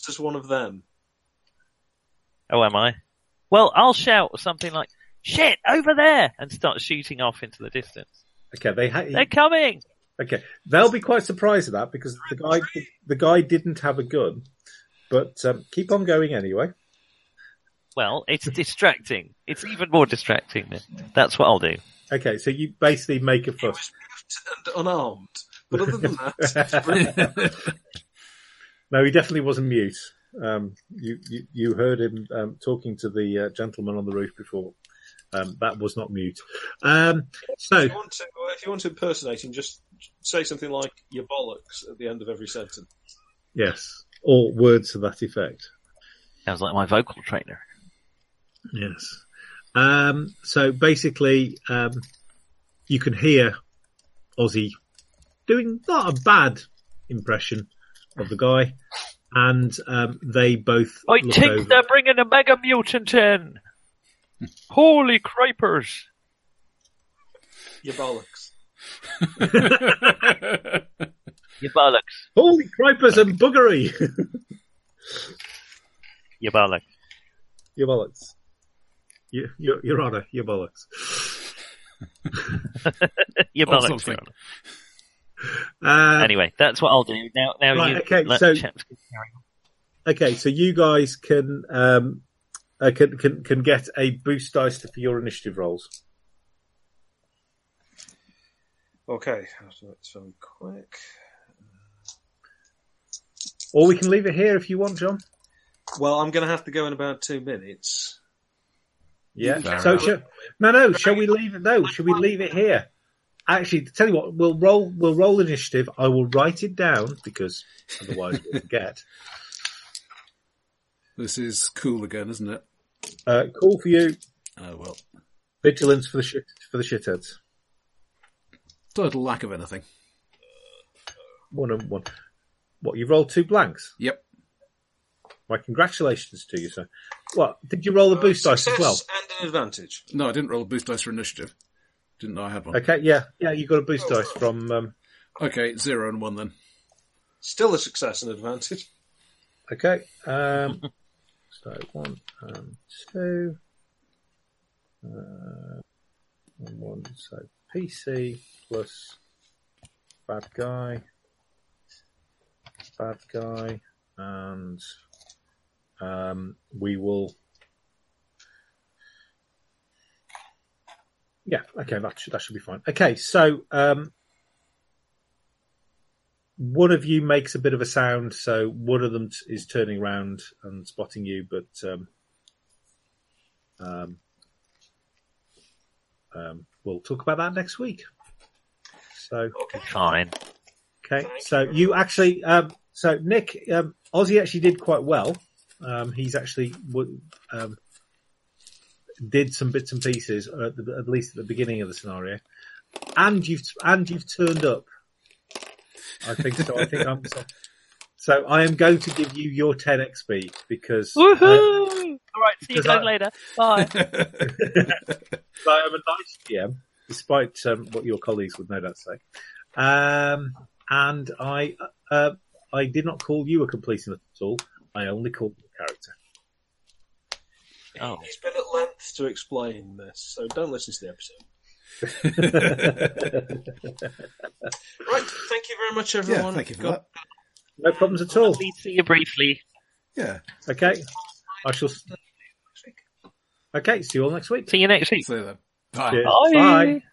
as one of them. Oh, am I? Well, I'll shout something like, shit, over there, and start shooting off into the distance. Okay, they ha- They're coming! Okay, they'll be quite surprised at that, because the guy the, the guy didn't have a gun. But um, keep on going anyway. Well, it's distracting. It's even more distracting. That's what I'll do. Okay, so you basically make a fuss. He was mute and unarmed. But other than that... No, he definitely wasn't mute. Um, you, you, you heard him um, talking to the uh, gentleman on the roof before. Um, that was not mute. Um, so if you, want to, if you want to impersonate him, just say something like, your bollocks, at the end of every sentence. Yes, or words to that effect. Sounds like my vocal trainer. Yes. Um, so basically, um, you can hear Ozzy doing not a bad impression of the guy, and um, they both. I look think over. They're bringing a mega mutant in. Holy cripers! You bollocks! You bollocks! Holy cripers and boogery! You bollocks! You bollocks! You, your, your Honour, your bollocks. Your bollocks. Your uh, anyway, that's what I'll do. Now, now right, you okay, let so, the chaps carry on. Okay, so you guys can um, uh, can, can can get a boost dice for your initiative rolls. Okay, that's very quick. Or we can leave it here if you want, John. Well, I'm going to have to go in about two minutes. Yeah. Fair so sh- no, no. Shall we leave it? No. Shall we leave it here? Actually, to tell you what, we'll roll. We'll roll initiative. I will write it down because otherwise we'll forget. This is cool again, isn't it? Uh, cool for you. Oh well. Vigilance for the shit for the shitheads. Total lack of anything. One and one. What, you rolled two blanks? Yep. My congratulations to you, sir. What, did you roll a boost uh, dice as well? And an advantage. No, I didn't roll a boost dice for initiative. Didn't know I had one. Okay, yeah. Yeah, you got a boost oh, dice oh. from... Um... Okay, zero and one then. Still a success and advantage. Okay. Um, so one and two. Uh, and one, so P C plus bad guy. Bad guy. And... Um, we will. Yeah, okay, that should, that should be fine. Okay, so um, one of you makes a bit of a sound, so one of them t- is turning around and spotting you, but um, um, um, we'll talk about that next week. So okay, fine. Okay, so you actually, um, so Nick, um, Ozzy actually did quite well. Um, he's actually um, did some bits and pieces, at, the, at least at the beginning of the scenario, and you've and you've turned up I think so. I think I'm so. So I am going to give you your ten X P because. Woohoo! I, All right, see you guys I, later. Bye. So I'm a nice G M, despite um, what your colleagues would no doubt say. Um, and I, uh, I did not call you a completionist at all. I only called the character. Oh. He's been at length to explain this, so don't listen to the episode. Right, thank you very much, everyone. Yeah, thank you for Got... that. No problems at all. We'll see you briefly. Yeah. Okay. I shall. Okay. See you all next week. See you next week. See you then. Bye. Bye. Bye.